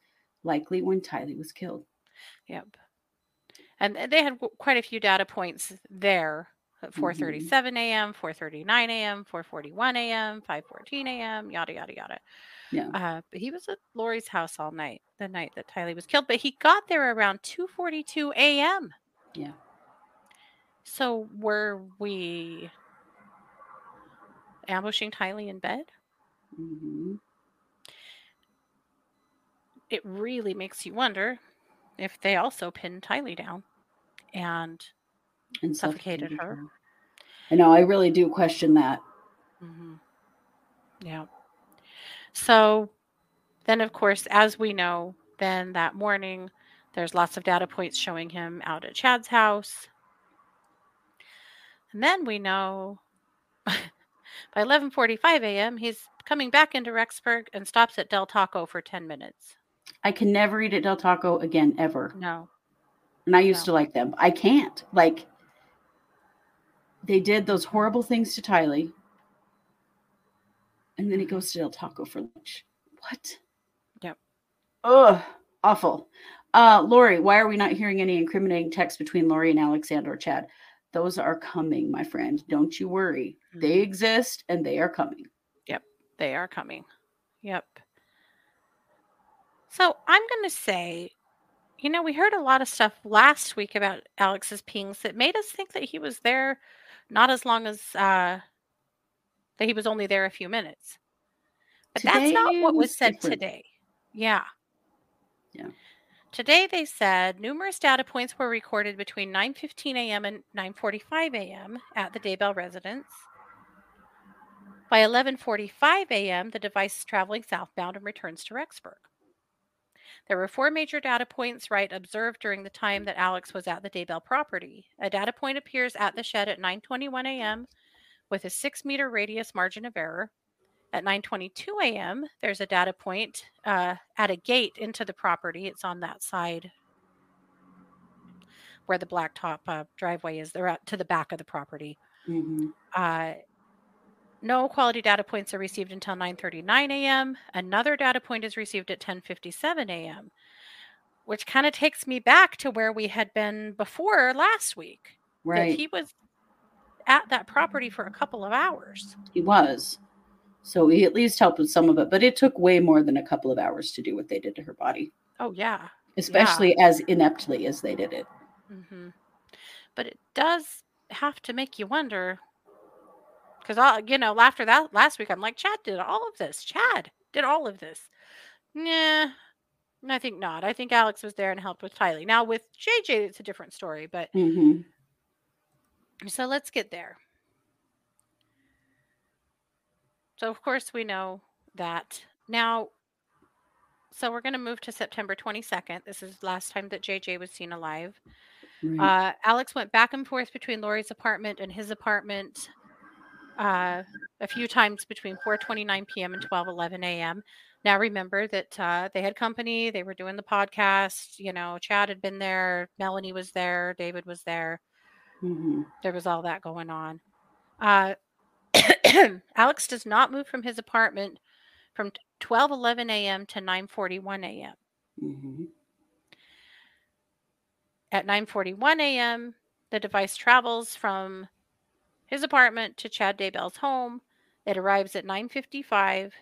likely when Tylee was killed. Yep. And they had quite a few data points there at 4:37 a.m., 4:39 a.m., 4:41 a.m., 5:14 a.m., yada, yada, yada. Yeah. But he was at Lori's house all night, the night that Tylee was killed. But he got there around 2:42 a.m. Yeah. So were we ambushing Tylee in bed? Mm-hmm. It really makes you wonder if they also pinned Tylee down and suffocated her. I know, I really do question that. Mm-hmm. Yeah. So then, of course, as we know, then that morning, there's lots of data points showing him out at Chad's house. And then we know by 11:45 a.m., he's coming back into Rexburg and stops at Del Taco for 10 minutes. I can never eat at Del Taco again, ever. No. And I used to like them. I can't. Like, they did those horrible things to Tylee. And then he goes to Del Taco for lunch. What? Yep. Ugh. Awful. Lori, why are we not hearing any incriminating texts between Lori and Alexander or Chad? Those are coming, my friend. Don't you worry. They exist, and they are coming. Yep, they are coming. Yep. So I'm going to say, you know, we heard a lot of stuff last week about Alex's pings that made us think that he was there not as long as, that he was only there a few minutes. But that's not what was said today. Yeah. Yeah. Today, they said numerous data points were recorded between 9:15 a.m. and 9:45 a.m. at the Daybell residence. By 11:45 a.m., the device is traveling southbound and returns to Rexburg. There were four major data points Wright observed during the time that Alex was at the Daybell property. A data point appears at the shed at 9:21 a.m. with a 6-meter radius margin of error. At 9:22 a.m., there's a data point at a gate into the property. It's on that side where the blacktop driveway is. They're out to the back of the property. Mm-hmm. No quality data points are received until 9:39 a.m. Another data point is received at 10:57 a.m., which kind of takes me back to where we had been before last week. Right. That he was at that property for a couple of hours. He was. So he at least helped with some of it, but it took way more than a couple of hours to do what they did to her body. Oh, yeah. Especially as ineptly as they did it. Mm-hmm. But it does have to make you wonder. Because, you know, after that last week, I'm like, Chad did all of this. Chad did all of this. Nah, I think not. I think Alex was there and helped with Tylee. Now, with JJ, it's a different story. But so let's get there. So, of course, we know that. Now, so we're going to move to September 22nd. This is the last time that JJ was seen alive. Right. Alex went back and forth between Lori's apartment and his apartment a few times between 4:29 p.m. and 12:11 a.m. Now, remember that they had company. They were doing the podcast. You know, Chad had been there. Melanie was there. David was there. Mm-hmm. There was all that going on. Alex does not move from his apartment from 12:11 a.m. to 9:41 a.m. Mm-hmm. At 9:41 a.m., the device travels from his apartment to Chad Daybell's home. It arrives at 9:55.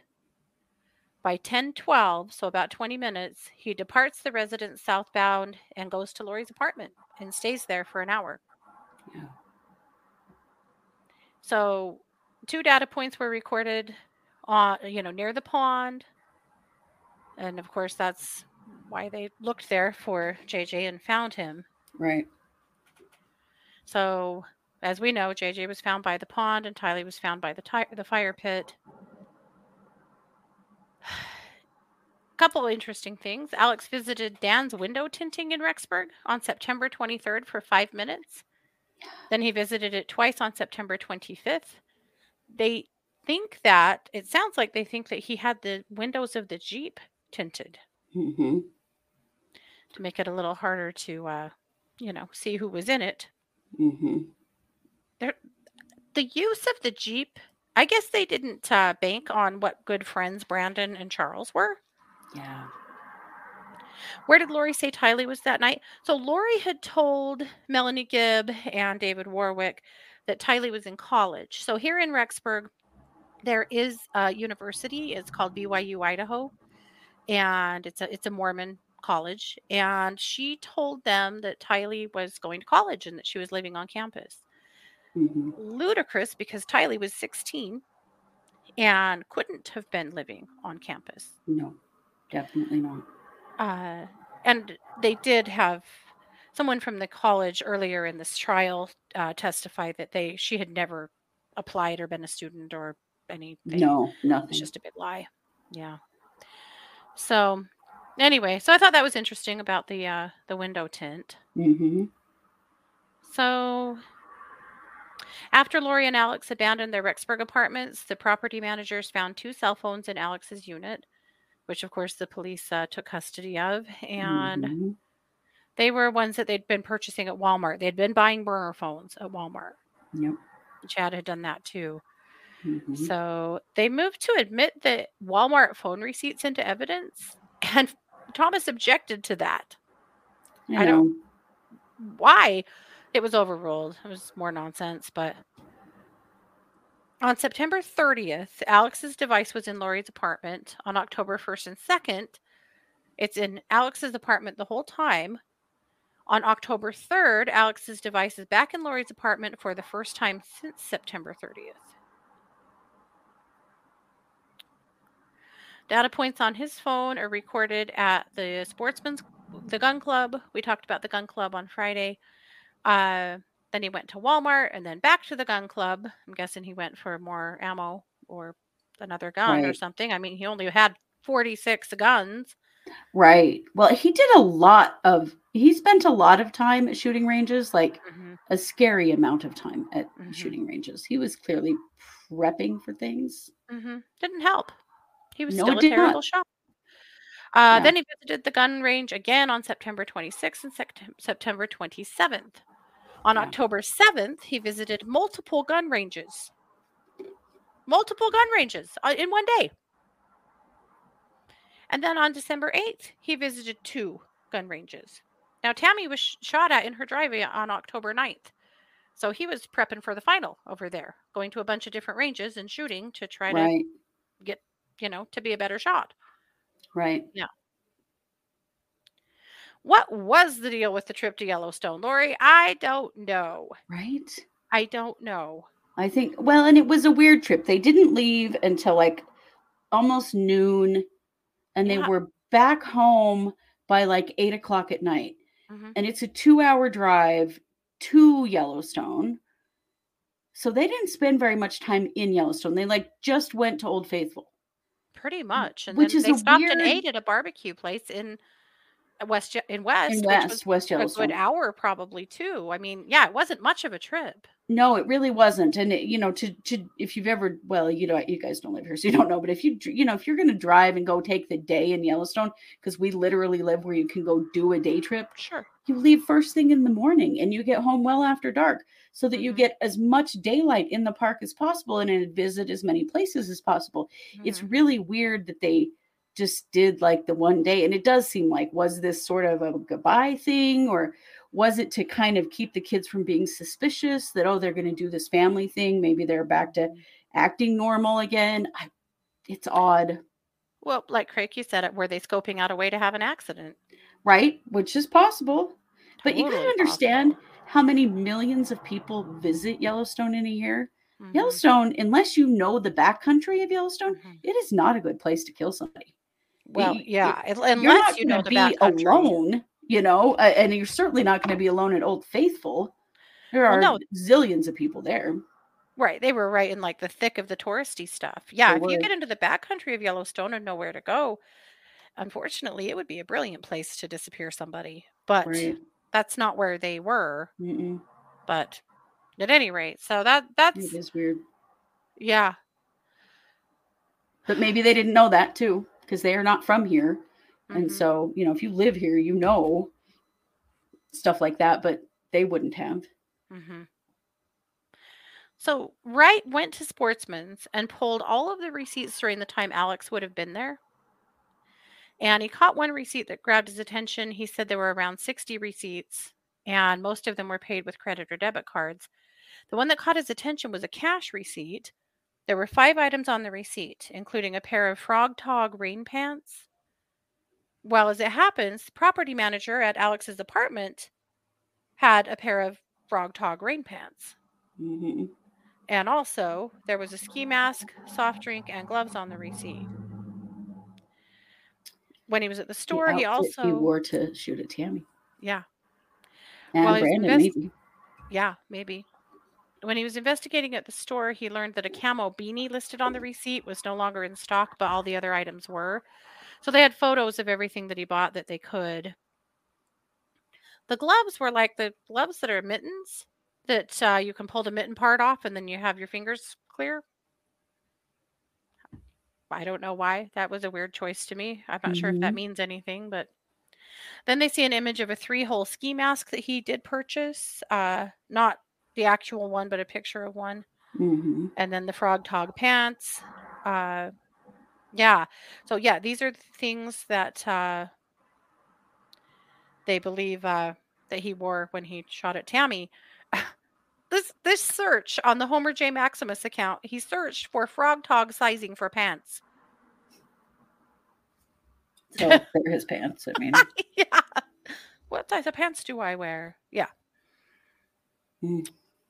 By 10:12, so about 20 minutes, he departs the residence southbound and goes to Lori's apartment and stays there for an hour. Yeah. So, two data points were recorded on, you know, near the pond. And of course, that's why they looked there for JJ and found him. Right. So, as we know, JJ was found by the pond and Tylee was found by the fire pit. A couple of interesting things. Alex visited Dan's Window Tinting in Rexburg on September 23rd for 5 minutes. Then he visited it twice on September 25th. They think that, it sounds like they think that he had the windows of the Jeep tinted. Mm-hmm. To make it a little harder to, you know, see who was in it. Mm-hmm. The use of the Jeep, I guess they didn't bank on what good friends Brandon and Charles were. Yeah. Where did Lori say Tylee was that night? So Lori had told Melanie Gibb and David Warwick that Tylee was in college. So here in Rexburg, there is a university. It's called BYU Idaho, and it's a Mormon college. And she told them that Tylee was going to college and that she was living on campus. Mm-hmm. Ludicrous, because Tylee was 16 and couldn't have been living on campus. No, definitely not. And they did have someone from the college earlier in this trial testify that she had never applied or been a student or anything. No, nothing. It's just a big lie. Yeah. So anyway, so I thought that was interesting about the window tint. Mm-hmm. So after Lori and Alex abandoned their Rexburg apartments, the property managers found two cell phones in Alex's unit, which, of course, the police took custody of. And mm-hmm. they were ones that they'd been purchasing at Walmart. They'd been buying burner phones at Walmart. Yep. Chad had done that, too. Mm-hmm. So they moved to admit the Walmart phone receipts into evidence. And Thomas objected to that. I don't know why. It was overruled. It was more nonsense, but... On September 30th, Alex's device was in Lori's apartment. On October 1st and 2nd, it's in Alex's apartment the whole time. On October 3rd, Alex's device is back in Lori's apartment for the first time since September 30th. Data points on his phone are recorded at the Sportsman's, the gun club. We talked about the gun club on Friday. Then he went to Walmart and then back to the gun club. I'm guessing he went for more ammo or another gun, right, or something. I mean, he only had 46 guns. Right. Well, he did a lot of, he spent a lot of time at shooting ranges, like a scary amount of time at shooting ranges. He was clearly prepping for things. Didn't help. He was still a terrible shot. Yeah. Then he visited the gun range again on September 26th and September 27th. On October 7th, he visited multiple gun ranges. Multiple gun ranges in one day. And then on December 8th, he visited two gun ranges. Now, Tammy was shot at in her driveway on October 9th. So he was prepping for the final over there, going to a bunch of different ranges and shooting to try to get, you know, to be a better shot. Right. Yeah. What was the deal with the trip to Yellowstone, Lori? I don't know. Right? I don't know. I think, well, and it was a weird trip. They didn't leave until like almost noon. And they were back home by like 8 o'clock at night. And it's a 2-hour drive to Yellowstone. So they didn't spend very much time in Yellowstone. They like just went to Old Faithful. Pretty much. And which then is they stopped and ate at a barbecue place in West Yellowstone. A good hour probably too. I mean, yeah, it wasn't much of a trip. No, it really wasn't. And, you know, to if you've ever, well, you know, you guys don't live here, so you don't know. But if you, you know, if you're going to drive and go take the day in Yellowstone, because we literally live where you can go do a day trip. Sure. You leave first thing in the morning and you get home well after dark so that you get as much daylight in the park as possible and visit as many places as possible. It's really weird that they just did like the one day. And it does seem like, was this sort of a goodbye thing, or was it to kind of keep the kids from being suspicious that, oh, they're going to do this family thing? Maybe they're back to acting normal again. It's odd. Well, like Craig, you said it, were they scoping out a way to have an accident? Right, which is possible. Totally, but you can understand how many millions of people visit Yellowstone in a year. Yellowstone, unless you know the backcountry of Yellowstone, it is not a good place to kill somebody. Well, unless you know the backcountry. You're not going to be alone. You know, and you're certainly not going to be alone at Old Faithful. There are zillions of people there. Right. They were right in like the thick of the touristy stuff. Yeah. If you get into the backcountry of Yellowstone and nowhere to go, unfortunately, it would be a brilliant place to disappear somebody. But that's not where they were. But at any rate, so that's... It is weird. Yeah. But maybe they didn't know that too, because they are not from here. And so, you know, if you live here, you know, stuff like that, but they wouldn't have. So Wright went to Sportsman's and pulled all of the receipts during the time Alex would have been there. And he caught one receipt that grabbed his attention. He said there were around 60 receipts, and most of them were paid with credit or debit cards. The one that caught his attention was a cash receipt. There were 5 items on the receipt, including a pair of Frog Tog rain pants. Well, as it happens, the property manager at Alex's apartment had a pair of Frog Tog rain pants. And also, there was a ski mask, soft drink, and gloves on the receipt. When he was at the store, he also... He wore to shoot at Tammy. Yeah. And Brandon, maybe. Yeah, maybe. When he was investigating at the store, he learned that a camo beanie listed on the receipt was no longer in stock, but all the other items were. So they had photos of everything that he bought that they could. The gloves were like the gloves that are mittens, that you can pull the mitten part off and then you have your fingers clear. I don't know why. That was a weird choice to me. I'm not sure if that means anything, but then they see an image of a 3-hole ski mask that he did purchase. Not the actual one, but a picture of one. And then the Frog Tog pants. Yeah. So, yeah, these are the things that they believe that he wore when he shot at Tammy. This search on the Homer J. Maximus account, he searched for Frog Tog sizing for pants. So, they're his pants, I mean. Yeah. What size of pants do I wear? Yeah.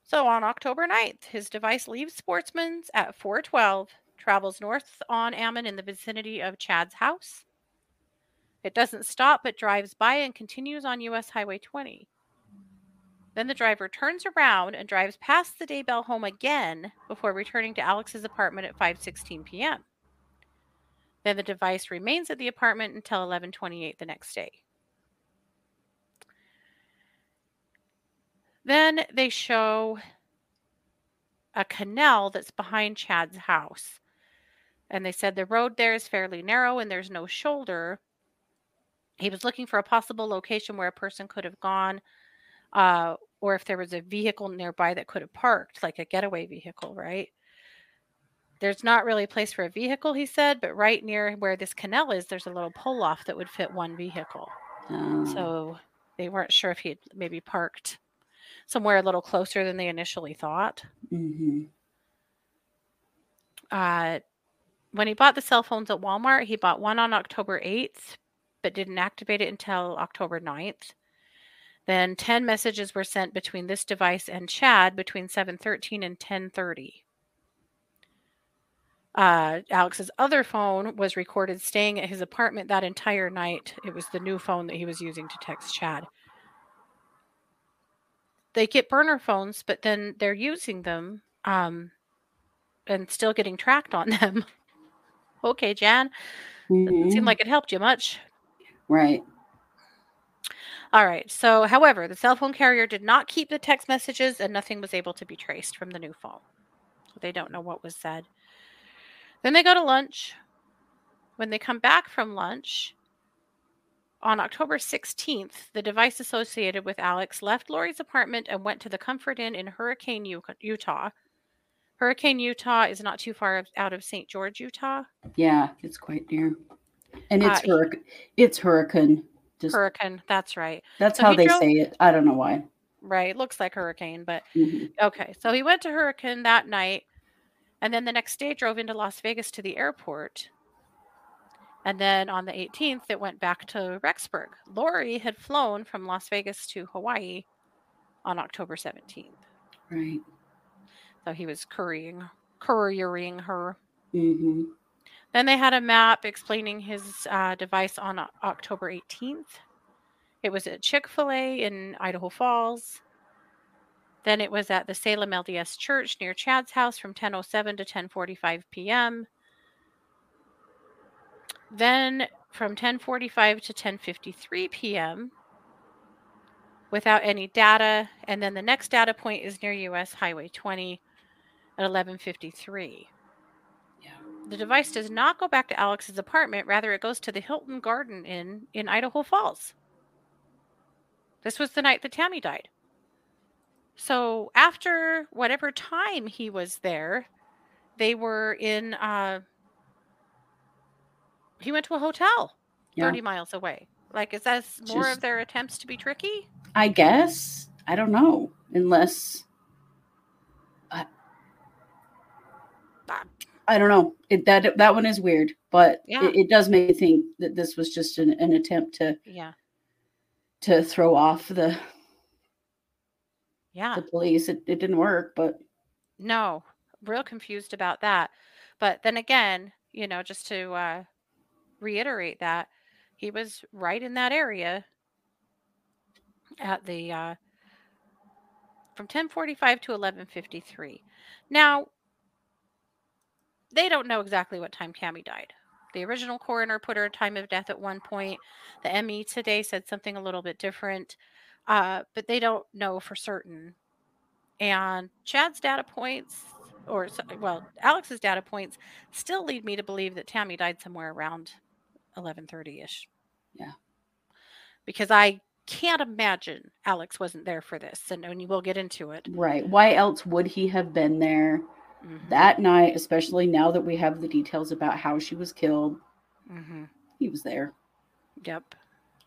So, on October 9th, his device leaves Sportsman's at 4:12. Travels north on Ammon in the vicinity of Chad's house. It doesn't stop, but drives by and continues on U.S. Highway 20. Then the driver turns around and drives past the Daybell home again before returning to Alex's apartment at 5:16 p.m. Then the device remains at the apartment until 11:28 the next day. Then they show a canal that's behind Chad's house. And they said the road there is fairly narrow and there's no shoulder. He was looking for a possible location where a person could have gone, or if there was a vehicle nearby that could have parked, like a getaway vehicle, right? There's not really a place for a vehicle, he said, but right near where this canal is, there's a little pull-off that would fit one vehicle. So they weren't sure if he had maybe parked somewhere a little closer than they initially thought. Mm-hmm. When he bought the cell phones at Walmart, he bought one on October 8th, but didn't activate it until October 9th. Then 10 messages were sent between this device and Chad between 7:13 and 10:30. Alex's other phone was recorded staying at his apartment that entire night. It was the new phone that he was using to text Chad. They get burner phones, but then they're using them and still getting tracked on them. Okay, Jan. Doesn't seem like it helped you much. Right. All right. So, however, the cell phone carrier did not keep the text messages and nothing was able to be traced from the new phone. So they don't know what was said. Then they go to lunch. When they come back from lunch, on October 16th, the device associated with Alex left Lori's apartment and went to the Comfort Inn in Hurricane, Utah. Hurricane, Utah is not too far out of St. George, Utah. Yeah, it's quite near. And it's Hurricane. Just Hurricane, that's right. That's so how they say it. I don't know why. Right, it looks like Hurricane, but okay. So he went to Hurricane that night, and then the next day drove into Las Vegas to the airport. And then on the 18th, it went back to Rexburg. Lori had flown from Las Vegas to Hawaii on October 17th. Right. So he was couriering her. Mm-hmm. Then they had a map explaining his device on October 18th. It was at Chick-fil-A in Idaho Falls. Then it was at the Salem LDS Church near Chad's house from 10:07 to 10:45 p.m. Then from 10:45 to 10:53 p.m. without any data. And then the next data point is near U.S. Highway 20 at 11:53. Yeah. The device does not go back to Alex's apartment. Rather, it goes to the Hilton Garden Inn in Idaho Falls. This was the night that Tammy died. So after whatever time he was there, they were in... he went to a hotel 30 miles away. Like, is that more of their attempts to be tricky? I guess. I don't know. Unless... I don't know. That one is weird, but it does make me think that this was just an attempt to throw off the police. It didn't work, but no, real confused about that. But then again, just to reiterate that he was right in that area at the from 10:45 to 11:53. Now. They don't know exactly what time Tammy died. The original coroner put her time of death at one point. The ME today said something a little bit different, but they don't know for certain. And Chad's data points, Alex's data points, still lead me to believe that Tammy died somewhere around 11:30-ish. Yeah. Because I can't imagine Alex wasn't there for this, and we'll get into it. Right. Why else would he have been there? Mm-hmm. That night, especially now that we have the details about how she was killed, he was there. Yep.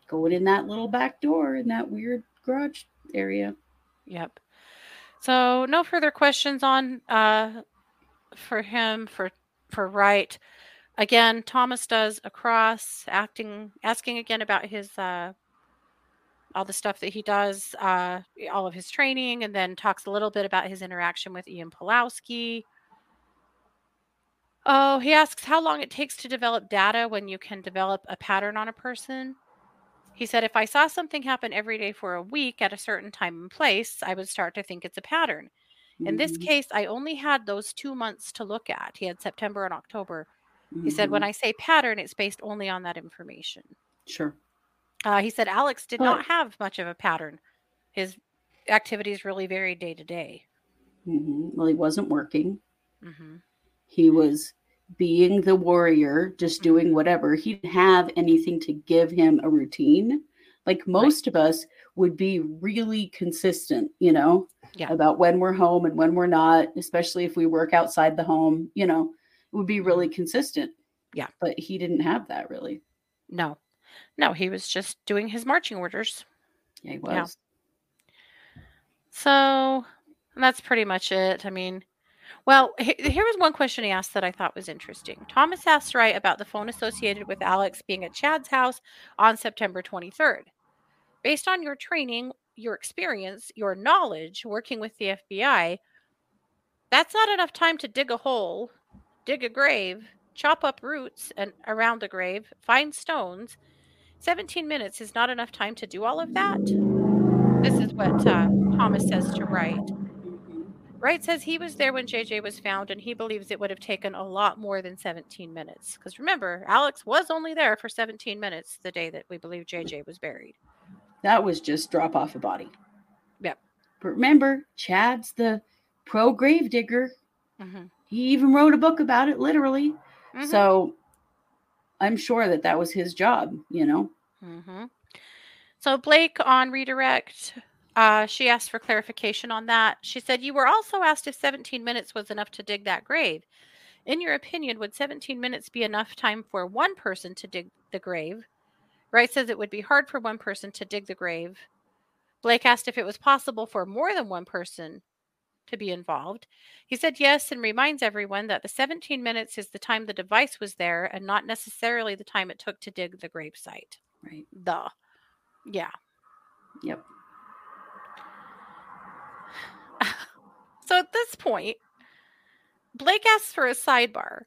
Going in that little back door in that weird garage area. Yep. So no further questions on for him, for Wright. Again, Thomas does a cross, asking again about his all the stuff that he does, all of his training, and then talks a little bit about his interaction with Ian Pawlowski. Oh, he asks how long it takes to develop data when you can develop a pattern on a person. He said, if I saw something happen every day for a week at a certain time and place, I would start to think it's a pattern. In this case, I only had those 2 months to look at. He had September and October. Mm-hmm. He said, when I say pattern, it's based only on that information. Sure. He said Alex did not have much of a pattern. His activities really varied day to day. Mm-hmm. Well, he wasn't working. Mm-hmm. He was being the warrior, just doing mm-hmm. whatever. He didn't have anything to give him a routine. Like most right. of us would be really consistent, you know, yeah. about when we're home and when we're not, especially if we work outside the home, you know, it would be really consistent. Yeah. But he didn't have that really. No. No, he was just doing his marching orders. Yeah, he was. Yeah. So that's pretty much it. I mean, well, here was one question he asked that I thought was interesting. Thomas asked Wright about the phone associated with Alex being at Chad's house on September 23rd. Based on your training, your experience, your knowledge working with the FBI, that's not enough time to dig a hole, dig a grave, chop up roots and around the grave, find stones. 17 minutes is not enough time to do all of that. This is what Thomas says to Wright. Wright says he was there when JJ was found, and he believes it would have taken a lot more than 17 minutes. Because remember, Alex was only there for 17 minutes the day that we believe JJ was buried. That was just drop off a body. Yep. But remember, Chad's the pro-grave digger. Mm-hmm. He even wrote a book about it, literally. Mm-hmm. So I'm sure that that was his job, you know. Mm-hmm. So Blake on redirect... she asked for clarification on that. She said, you were also asked if 17 minutes was enough to dig that grave. In your opinion, would 17 minutes be enough time for one person to dig the grave? Wright says it would be hard for one person to dig the grave. Blake asked if it was possible for more than one person to be involved. He said yes and reminds everyone that the 17 minutes is the time the device was there and not necessarily the time it took to dig the grave site. Right. Yeah. Yep. So at this point, Blake asks for a sidebar.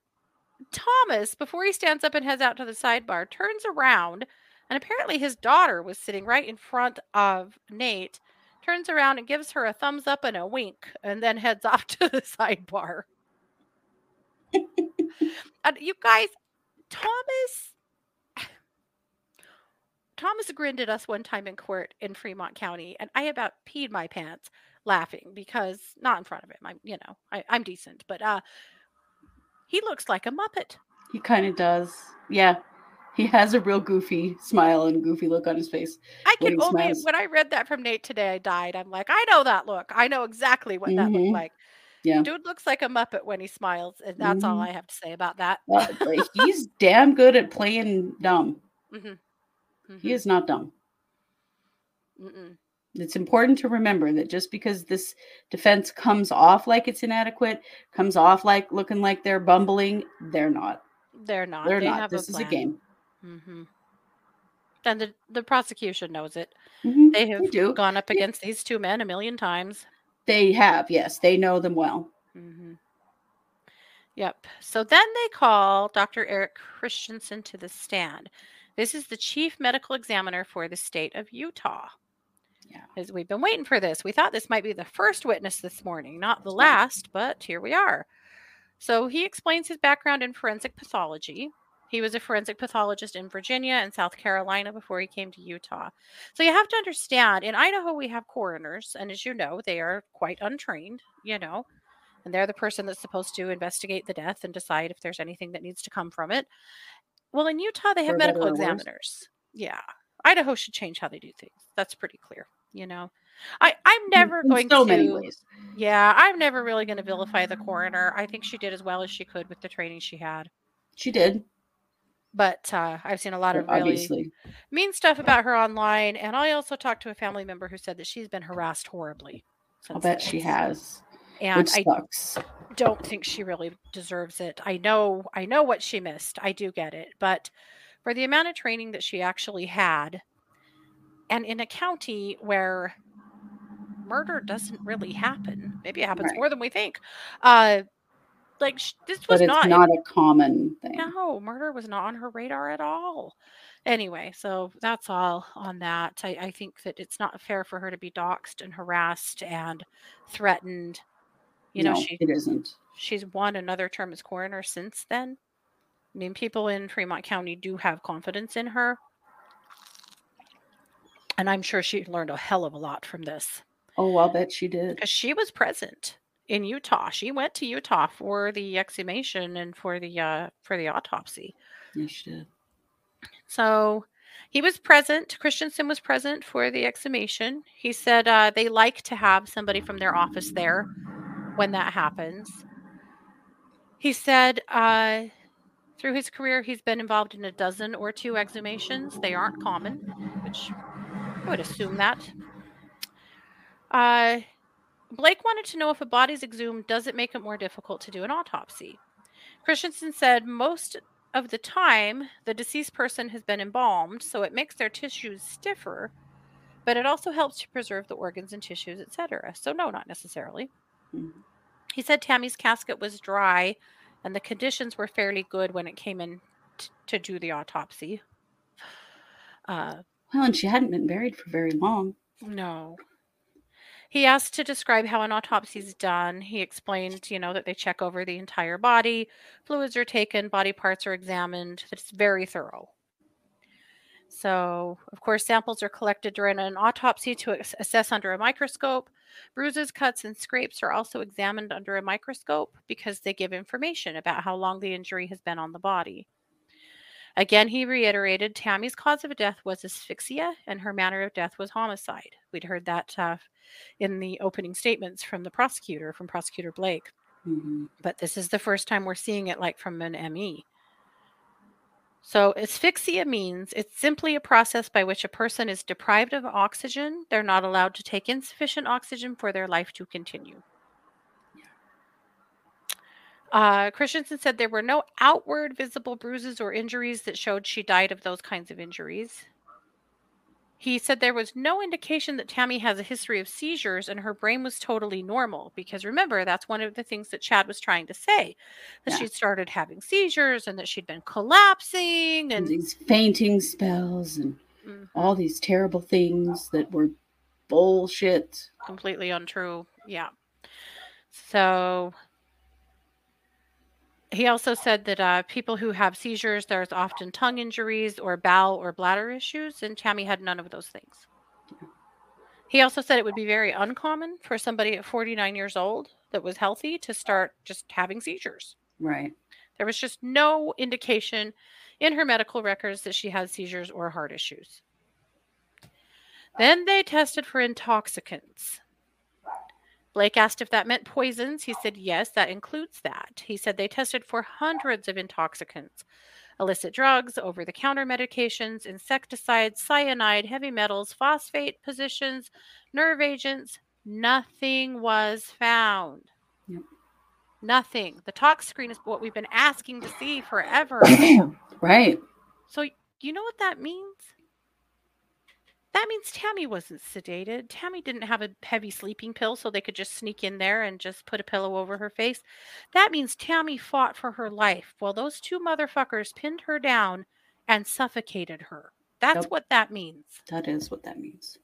Thomas, before he stands up and heads out to the sidebar, turns around, and apparently his daughter was sitting right in front of Nate, turns around and gives her a thumbs up and a wink, and then heads off to the sidebar. And you guys, Thomas grinned at us one time in court in Fremont County, and I about peed my pants. Laughing because not in front of him. I'm decent, but he looks like a Muppet. He kind of does. Yeah. He has a real goofy smile and goofy look on his face. When I read that from Nate today, I died. I'm like, I know that look. I know exactly what that looked like. Yeah. Dude looks like a Muppet when he smiles. And that's all I have to say about that. He's damn good at playing dumb. Mm-hmm. Mm-hmm. He is not dumb. Mm-mm. It's important to remember that just because this defense comes off like it's inadequate, comes off like looking like they're bumbling, they're not. They're not. They're not. This is a game. Mm-hmm. And the prosecution knows it. Mm-hmm. They have gone up against these two men a million times. They have, yes. They know them well. Mm-hmm. Yep. So then they call Dr. Eric Christensen to the stand. This is the chief medical examiner for the state of Utah. Yeah. We've been waiting for this. We thought this might be the first witness this morning, not the last, but here we are. So he explains his background in forensic pathology. He was a forensic pathologist in Virginia and South Carolina before he came to Utah. So you have to understand, in Idaho, we have coroners. And as you know, they are quite untrained, and they're the person that's supposed to investigate the death and decide if there's anything that needs to come from it. Well, in Utah, they have medical examiners. Yeah. Idaho should change how they do things. That's pretty clear, I'm never really going to vilify the coroner. I think she did as well as she could with the training she had. She did. But I've seen a lot of really mean stuff about her online. And I also talked to a family member who said that she's been harassed horribly. I'll bet she has. And I don't think she really deserves it. I know what she missed. I do get it. But for the amount of training that she actually had, and in a county where murder doesn't really happen, maybe it happens more than we think. It's not a common thing. No, murder was not on her radar at all. Anyway, so that's all on that. I think that it's not fair for her to be doxxed and harassed and threatened. It isn't. She's won another term as coroner since then. I mean, people in Fremont County do have confidence in her. And I'm sure she learned a hell of a lot from this. Oh, I'll bet she did. Because she was present in Utah. She went to Utah for the exhumation and for the autopsy. Yes, she did. So he was present. Christensen was present for the exhumation. He said they like to have somebody from their office there when that happens. He said... through his career, he's been involved in a dozen or two exhumations. They aren't common, which I would assume that. Blake wanted to know if a body's exhumed, does it make it more difficult to do an autopsy? Christensen said most of the time, the deceased person has been embalmed, so it makes their tissues stiffer, but it also helps to preserve the organs and tissues, etc. So no, not necessarily. Mm-hmm. He said Tammy's casket was dry, and the conditions were fairly good when it came in to do the autopsy. Well, and she hadn't been buried for very long. No. He asked to describe how an autopsy is done. He explained, you know, that they check over the entire body. Fluids are taken. Body parts are examined. It's very thorough. So, of course, samples are collected during an autopsy to assess under a microscope. Bruises, cuts, and scrapes are also examined under a microscope because they give information about how long the injury has been on the body. Again, he reiterated Tammy's cause of death was asphyxia and her manner of death was homicide. We'd heard that in the opening statements from the prosecutor, from Prosecutor Blake. Mm-hmm. But this is the first time we're seeing it like from an ME. So asphyxia means it's simply a process by which a person is deprived of oxygen. They're not allowed to take in sufficient oxygen for their life to continue. Christensen said there were no outward visible bruises or injuries that showed she died of those kinds of injuries. He said there was no indication that Tammy has a history of seizures and her brain was totally normal. Because remember, that's one of the things that Chad was trying to say. That she'd started having seizures and that she'd been collapsing. And these fainting spells and all these terrible things that were bullshit. Completely untrue. Yeah. So... he also said that people who have seizures, there's often tongue injuries or bowel or bladder issues, and Tammy had none of those things. He also said it would be very uncommon for somebody at 49 years old that was healthy to start just having seizures. Right. There was just no indication in her medical records that she had seizures or heart issues. Then they tested for intoxicants. Blake asked if that meant poisons. He said, yes, that includes that. He said they tested for hundreds of intoxicants, illicit drugs, over-the-counter medications, insecticides, cyanide, heavy metals, phosphate positions, nerve agents. Nothing was found. Yep. Nothing. The tox screen is what we've been asking to see forever. Right. So you know what that means? That means Tammy wasn't sedated. Tammy didn't have a heavy sleeping pill so they could just sneak in there and just put a pillow over her face. That means Tammy fought for her life while those two motherfuckers pinned her down and suffocated her. That's what that means. That is what that means.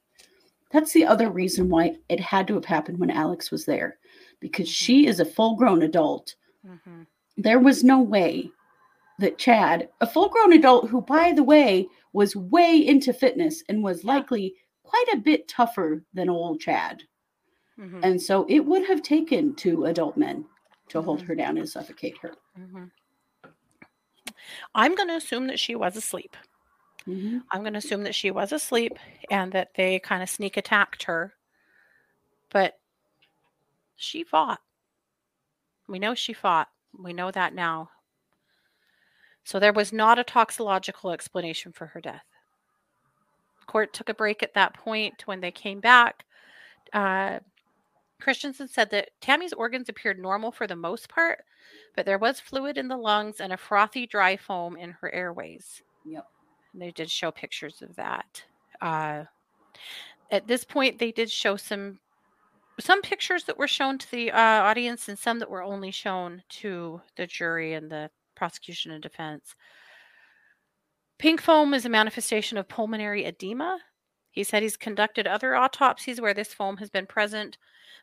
That's the other reason why it had to have happened when Alex was there, because she is a full-grown adult. Mm-hmm. There was no way that Chad, a full-grown adult who, by the way, was way into fitness and was likely quite a bit tougher than old Chad. Mm-hmm. And so it would have taken two adult men to hold her down and suffocate her. Mm-hmm. I'm going to assume that she was asleep. Mm-hmm. I'm going to assume that she was asleep and that they kind of sneak attacked her. But she fought. We know she fought. We know that now. So there was not a toxicological explanation for her death. Court took a break at that point. When they came back, Christensen said that Tammy's organs appeared normal for the most part, but there was fluid in the lungs and a frothy, dry foam in her airways. Yep. And they did show pictures of that. At this point, they did show some pictures that were shown to the audience and some that were only shown to the jury and the prosecution and defense. Pink foam is a manifestation of pulmonary edema. He said he's conducted other autopsies where this foam has been present.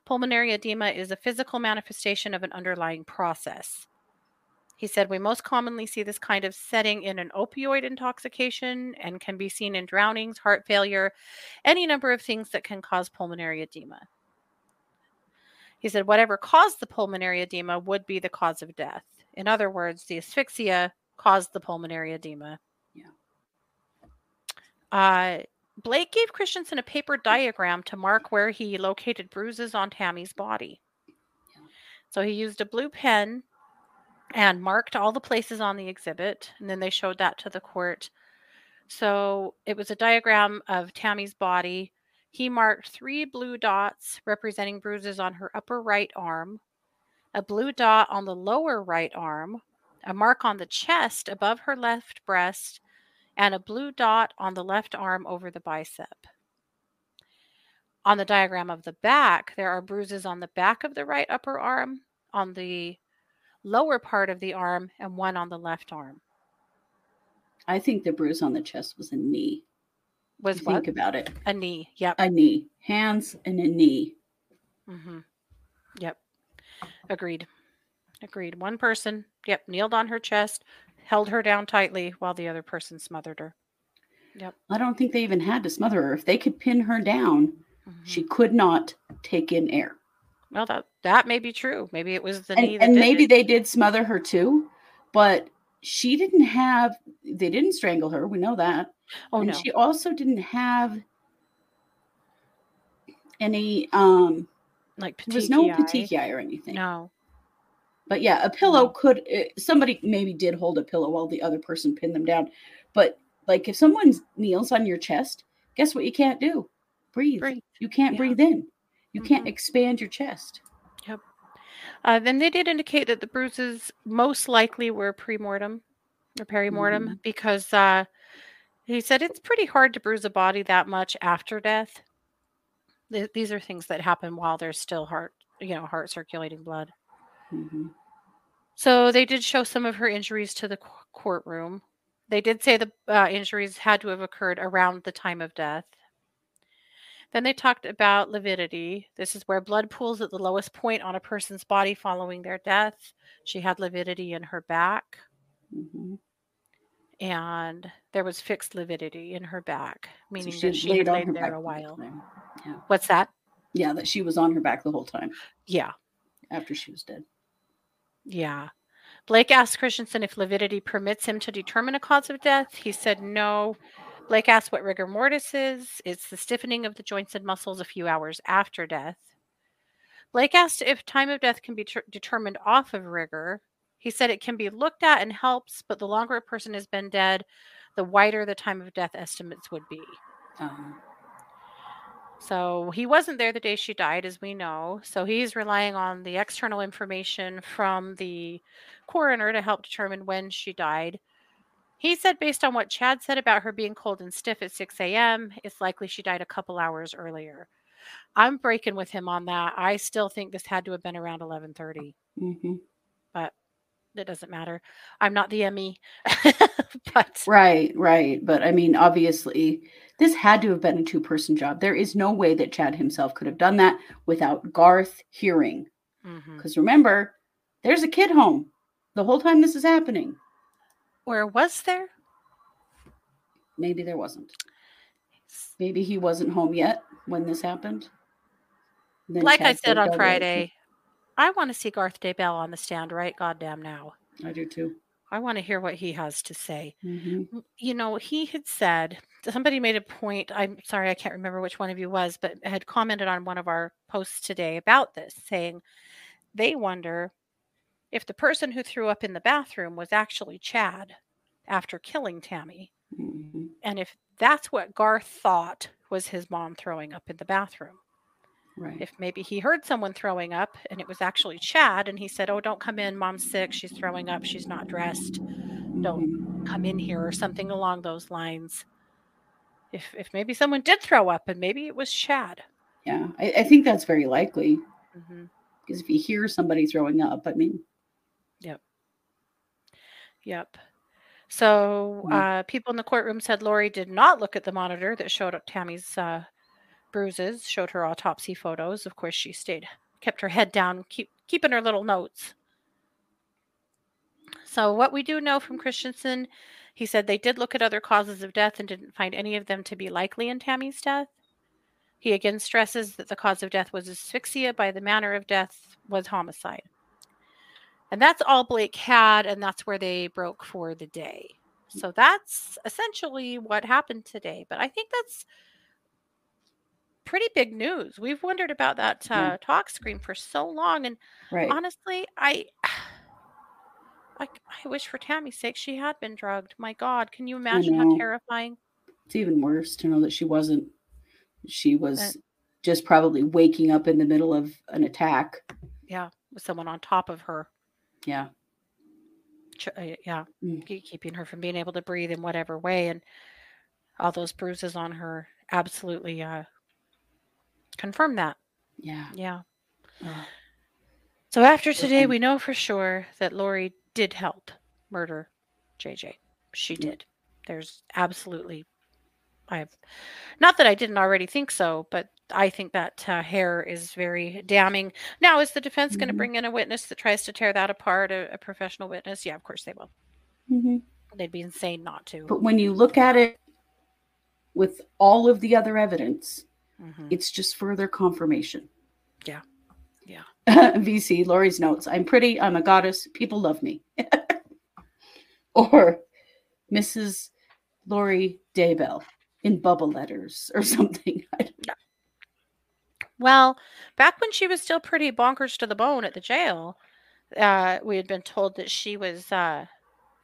Pulmonary edema is a physical manifestation of an underlying process. He said, we most commonly see this kind of setting in an opioid intoxication and can be seen in drownings, heart failure, any number of things that can cause pulmonary edema. He said, whatever caused the pulmonary edema would be the cause of death. In other words, the asphyxia caused the pulmonary edema. Yeah. Blake gave Christensen a paper diagram to mark where he located bruises on Tammy's body. Yeah. So he used a blue pen and marked all the places on the exhibit, and then they showed that to the court. So it was a diagram of Tammy's body. He marked 3 blue dots representing bruises on her upper right arm, a blue dot on the lower right arm, a mark on the chest above her left breast, and a blue dot on the left arm over the bicep. On the diagram of the back, there are bruises on the back of the right upper arm, on the lower part of the arm, and one on the left arm. I think the bruise on the chest was a knee. Was what? Think about it. A knee, yep. A knee. Hands and a knee. Mm-hmm. Yep. Agreed. Agreed. One person, yep, kneeled on her chest, held her down tightly while the other person smothered her. Yep. I don't think they even had to smother her. If they could pin her down, mm-hmm. she could not take in air. Well, that may be true. Maybe it was the knee. And maybe they did smother her too, but she didn't have, they didn't strangle her. We know that. Oh, and no. She also didn't have any, like, there was no petechiae or anything. No. But yeah, a pillow could, somebody maybe did hold a pillow while the other person pinned them down. But like if someone kneels on your chest, guess what you can't do? Breathe. You can't breathe in. You can't expand your chest. Yep. Then they did indicate that the bruises most likely were premortem or perimortem because he said it's pretty hard to bruise a body that much after death. These are things that happen while there's still heart circulating blood. Mm-hmm. So they did show some of her injuries to the courtroom. They did say the injuries had to have occurred around the time of death. Then they talked about lividity. This is where blood pools at the lowest point on a person's body following their death. She had lividity in her back. Mm-hmm. And there was fixed lividity in her back, meaning so that she had laid there a while. Yeah. What's that? Yeah, that she was on her back the whole time. Yeah. After she was dead. Yeah. Blake asked Christensen if lividity permits him to determine a cause of death. He said no. Blake asked what rigor mortis is. It's the stiffening of the joints and muscles a few hours after death. Blake asked if time of death can be determined off of rigor. He said it can be looked at and helps, but the longer a person has been dead, the wider the time of death estimates would be. So he wasn't there the day she died, as we know. So he's relying on the external information from the coroner to help determine when she died. He said, based on what Chad said about her being cold and stiff at 6 a.m., it's likely she died a couple hours earlier. I'm breaking with him on that. I still think this had to have been around 11:30. Mm-hmm. But it doesn't matter. I'm not the ME. But Right. But, I mean, obviously, this had to have been a two-person job. There is no way that Chad himself could have done that without Garth hearing. Because remember, there's a kid home the whole time this is happening. Or was there? Maybe there wasn't. Maybe he wasn't home yet when this happened. Like I said on Friday, I want to see Garth Daybell on the stand right goddamn now. I do too. I want to hear what he has to say. Mm-hmm. You know, he had said, somebody made a point, I'm sorry, I can't remember which one of you was, but had commented on one of our posts today about this, saying they wonder if the person who threw up in the bathroom was actually Chad after killing Tammy. Mm-hmm. And if that's what Garth thought was his mom throwing up in the bathroom. Right. If maybe he heard someone throwing up and it was actually Chad and he said, oh, don't come in. Mom's sick. She's throwing up. She's not dressed. Don't come in here, or something along those lines. If maybe someone did throw up and maybe it was Chad. Yeah, I think that's very likely. Mm-hmm. Because if you hear somebody throwing up, I mean. Yep. So people in the courtroom said Lori did not look at the monitor that showed Tammy's bruises, showed her autopsy photos. Of course, she kept her head down, keeping her little notes. So what we do know from Christensen, he said they did look at other causes of death and didn't find any of them to be likely in Tammy's death. He again stresses that the cause of death was asphyxia, by the manner of death was homicide. And that's all Blake had, and that's where they broke for the day. So that's essentially what happened today. But I think that's pretty big news. We've wondered about that talk screen for so long. And honestly, I wish for Tammy's sake she had been drugged. My God, can you imagine how terrifying? It's even worse to know that she wasn't. She was just probably waking up in the middle of an attack. Yeah, with someone on top of her. Yeah. Keeping her from being able to breathe in whatever way, and all those bruises on her absolutely confirm that. Yeah. So after today, we know for sure that Lori did help murder JJ. She did. There's absolutely, not that I didn't already think so, but I think that hair is very damning. Now, is the defense going to bring in a witness that tries to tear that apart, a professional witness? Yeah, of course they will. They'd be insane not to. But when you look at it with all of the other evidence, it's just further confirmation. Yeah. VC, Lori's notes. I'm pretty. I'm a goddess. People love me. Or Mrs. Lori Daybell in bubble letters or something. I don't know. Well, back when she was still pretty bonkers to the bone at the jail, we had been told that she was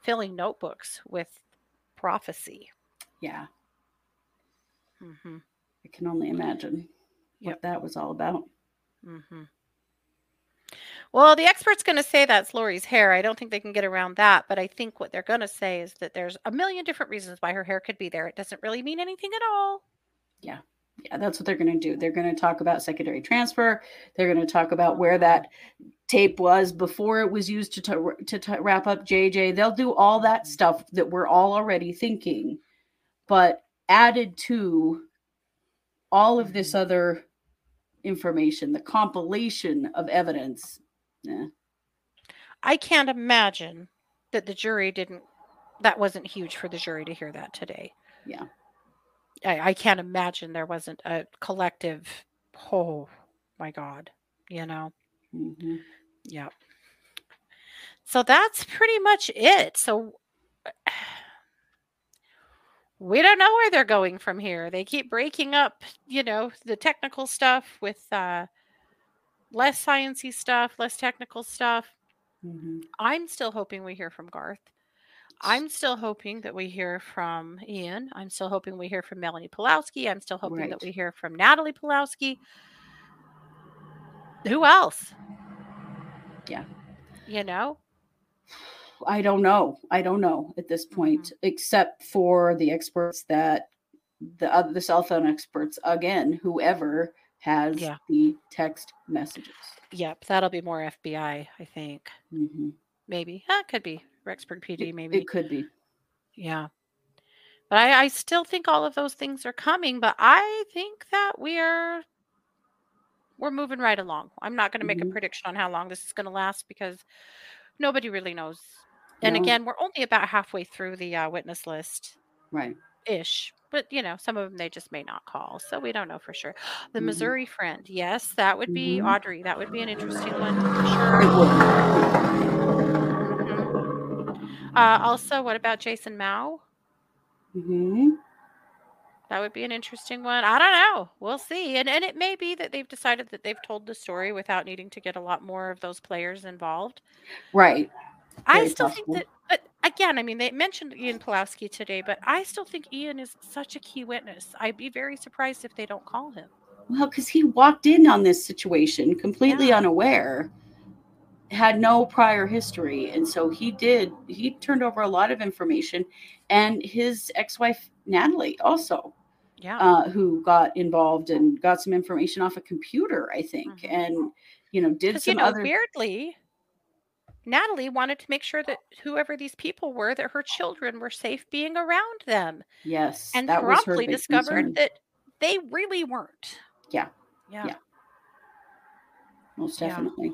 filling notebooks with prophecy. Yeah. I can only imagine what that was all about. Well, the expert's going to say that's Lori's hair. I don't think they can get around that. But I think what they're going to say is that there's a million different reasons why her hair could be there. It doesn't really mean anything at all. Yeah. Yeah, that's what they're going to do. They're going to talk about secondary transfer. They're going to talk about where that tape was before it was used to wrap up JJ. They'll do all that stuff that we're all already thinking, but added to all of this other information, the compilation of evidence. I can't imagine that the jury that wasn't huge for the jury to hear that today. Yeah. I can't imagine there wasn't a collective, oh my God, you know? Yeah. So that's pretty much it. So we don't know where they're going from here. They keep breaking up, the technical stuff with less sciencey stuff, less technical stuff. I'm still hoping we hear from Garth. I'm still hoping that we hear from Ian. I'm still hoping we hear from Melanie Pawlowski. I'm still hoping that we hear from Natalie Pawlowski. Who else? Yeah. I don't know at this point, except for the experts that the cell phone experts, again, whoever has the text messages. Yep. That'll be more FBI, I think. Maybe. That could be. Rexburg PD, maybe. It could be. Yeah. But I still think all of those things are coming, but I think that we're moving right along. I'm not going to make a prediction on how long this is going to last because nobody really knows. And again, we're only about halfway through the witness list. Right. Ish. But, some of them they just may not call. So we don't know for sure. The Missouri friend. Yes, that would be Audrey. That would be an interesting one for sure. It would. Also, what about Jason Mao? That would be an interesting one. I don't know. We'll see. And it may be that they've decided that they've told the story without needing to get a lot more of those players involved. Right. I still think that, but again, they mentioned Ian Pawlowski today, but I still think Ian is such a key witness. I'd be very surprised if they don't call him. Well, because he walked in on this situation completely unaware. Had no prior history, and so he turned over a lot of information, and his ex-wife Natalie also who got involved and got some information off a computer, I think, and did some other. Weirdly, Natalie wanted to make sure that whoever these people were, that her children were safe being around them. Yes. And that promptly was her big discovered concern. That they really weren't. Yeah. Most definitely.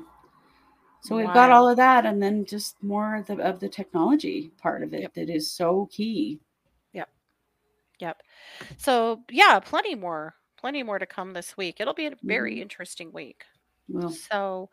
So we've got all of that, and then just more of the technology part of it that is so key. Yep. So yeah, plenty more to come this week. It'll be a very interesting week. Well. So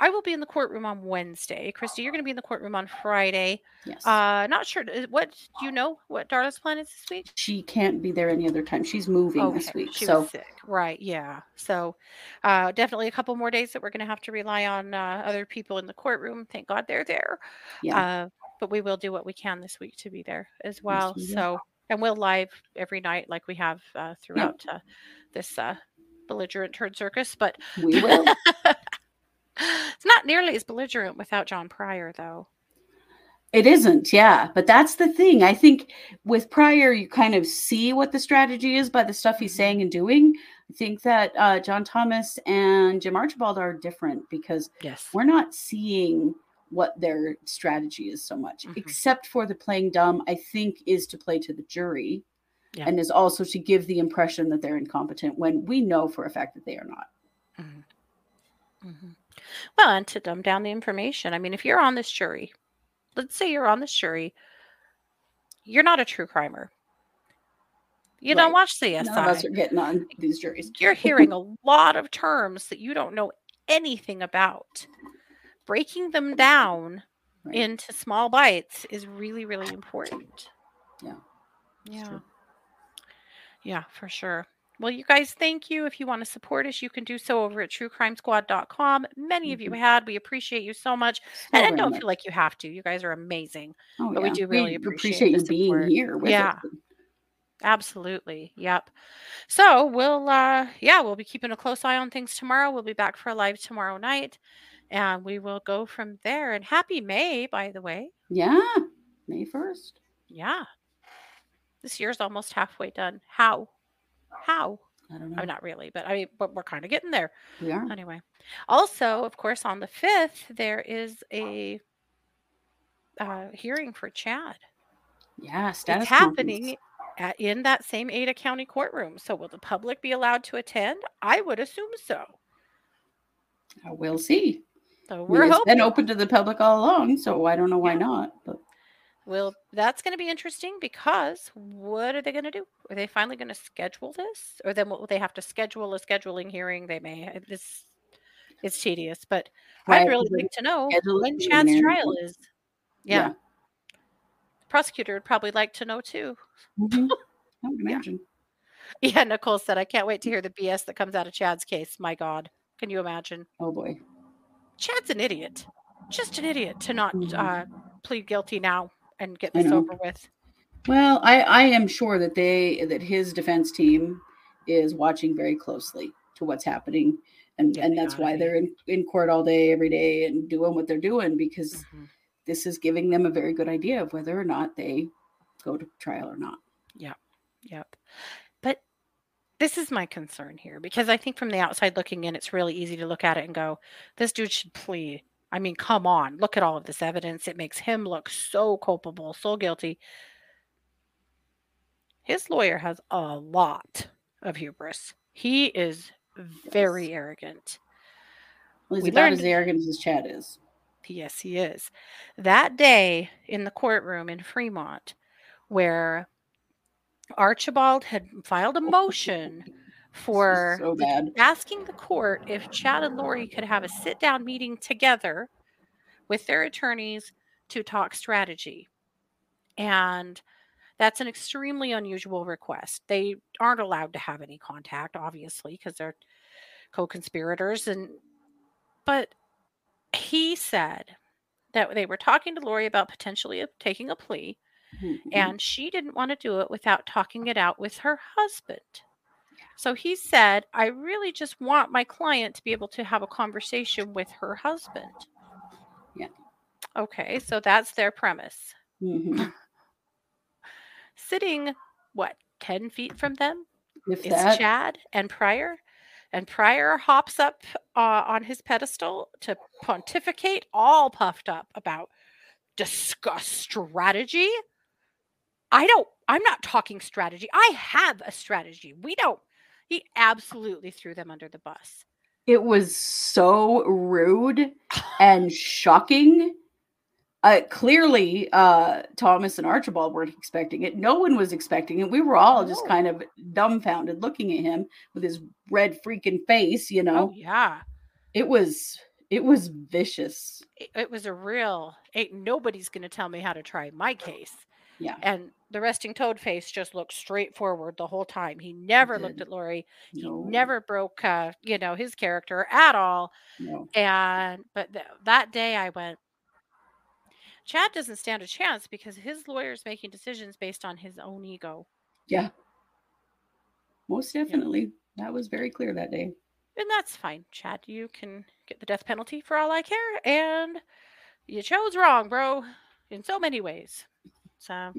I will be in the courtroom on Wednesday. Christy, you're going to be in the courtroom on Friday. Yes. Not sure. What do you know? What Darla's plan is this week? She can't be there any other time. She's moving this week. She was sick. Right. Yeah. So definitely a couple more days that we're going to have to rely on other people in the courtroom. Thank God they're there. Yeah. But we will do what we can this week to be there as well. Yes, we so. And we'll live every night like we have throughout this belligerent turd circus. But we will. It's not nearly as belligerent without John Pryor, though. It isn't, yeah. But that's the thing. I think with Pryor, you kind of see what the strategy is by the stuff he's saying and doing. I think that John Thomas and Jim Archibald are different because we're not seeing what their strategy is so much, except for the playing dumb, I think, is to play to the jury and is also to give the impression that they're incompetent when we know for a fact that they are not. Well, and to dumb down the information. I mean, if you're on this jury, let's say you're on this jury, you're not a true crimer. You don't watch CSI. None of us are getting on these juries. You're hearing a lot of terms that you don't know anything about. Breaking them down into small bites is really, really important. Yeah, for sure. Well, you guys, thank you. If you want to support us, you can do so over at truecrimesquad.com. Many of you had. We appreciate you so much. And don't feel like you have to. You guys are amazing. But we do really appreciate you being here with us. Absolutely. Yep. So we'll be keeping a close eye on things tomorrow. We'll be back for a live tomorrow night, and we will go from there. And happy May, by the way. Yeah. May 1st. Yeah. This year's almost halfway done. How? I don't know. Not really, but I mean, but we're kind of getting there. Yeah. Anyway. Also, of course, on the 5th, there is a hearing for Chad. Yeah. Status it's happening conference. In that same Ada County courtroom. So will the public be allowed to attend? I would assume so. We'll see. So it's been open to the public all along, so I don't know why not. But. Well, that's going to be interesting because what are they going to do? Are they finally going to schedule this? Or then will they have to schedule a scheduling hearing? They may. It's tedious, but I'd really like to know when Chad's trial is. Yeah. Prosecutor would probably like to know too. I would imagine. Yeah, Nicole said, I can't wait to hear the BS that comes out of Chad's case. My God. Can you imagine? Oh, boy. Chad's an idiot. Just an idiot to not plead guilty now and get this over with. Well, I am sure that his defense team is watching very closely to what's happening. And that's why they're in court all day, every day, and doing what they're doing, because this is giving them a very good idea of whether or not they go to trial or not. Yeah. Yep. This is my concern here, because I think from the outside looking in, it's really easy to look at it and go, this dude should plead. I mean, come on, look at all of this evidence. It makes him look so culpable, so guilty. His lawyer has a lot of hubris. He is very arrogant. Well, he's about as arrogant as Chad is. Yes, he is. That day in the courtroom in Fremont where Archibald had filed a motion for asking the court if Chad and Lori could have a sit-down meeting together with their attorneys to talk strategy. And that's an extremely unusual request. They aren't allowed to have any contact, obviously, because they're co-conspirators. But he said that they were talking to Lori about potentially taking a plea. And she didn't want to do it without talking it out with her husband. So he said, I really just want my client to be able to have a conversation with her husband. Yeah. Okay, so that's their premise. Sitting, 10 feet from them is Chad and Pryor. And Pryor hops up on his pedestal to pontificate, all puffed up about discuss strategy. I'm not talking strategy. I have a strategy. He absolutely threw them under the bus. It was so rude and shocking. Clearly, Thomas and Archibald weren't expecting it. No one was expecting it. We were all just kind of dumbfounded looking at him with his red freaking face, you know? Oh, yeah. It was vicious. It was a real, ain't nobody's going to tell me how to try my case. Yeah. And the resting toad face just looked straight forward the whole time. He never looked at Lori. No. He never broke, his character at all. No. But that day I went, Chad doesn't stand a chance because his lawyer is making decisions based on his own ego. Yeah. Most definitely. Yeah. That was very clear that day. And that's fine, Chad. You can get the death penalty for all I care. And you chose wrong, bro, in so many ways. So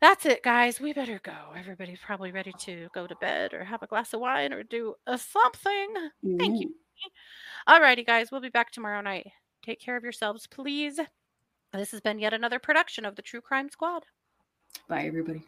that's it, guys. We better go. Everybody's probably ready to go to bed or have a glass of wine or do something. Mm-hmm. Thank you. All righty, guys. We'll be back tomorrow night. Take care of yourselves, please. This has been yet another production of the True Crime Squad. Bye, everybody.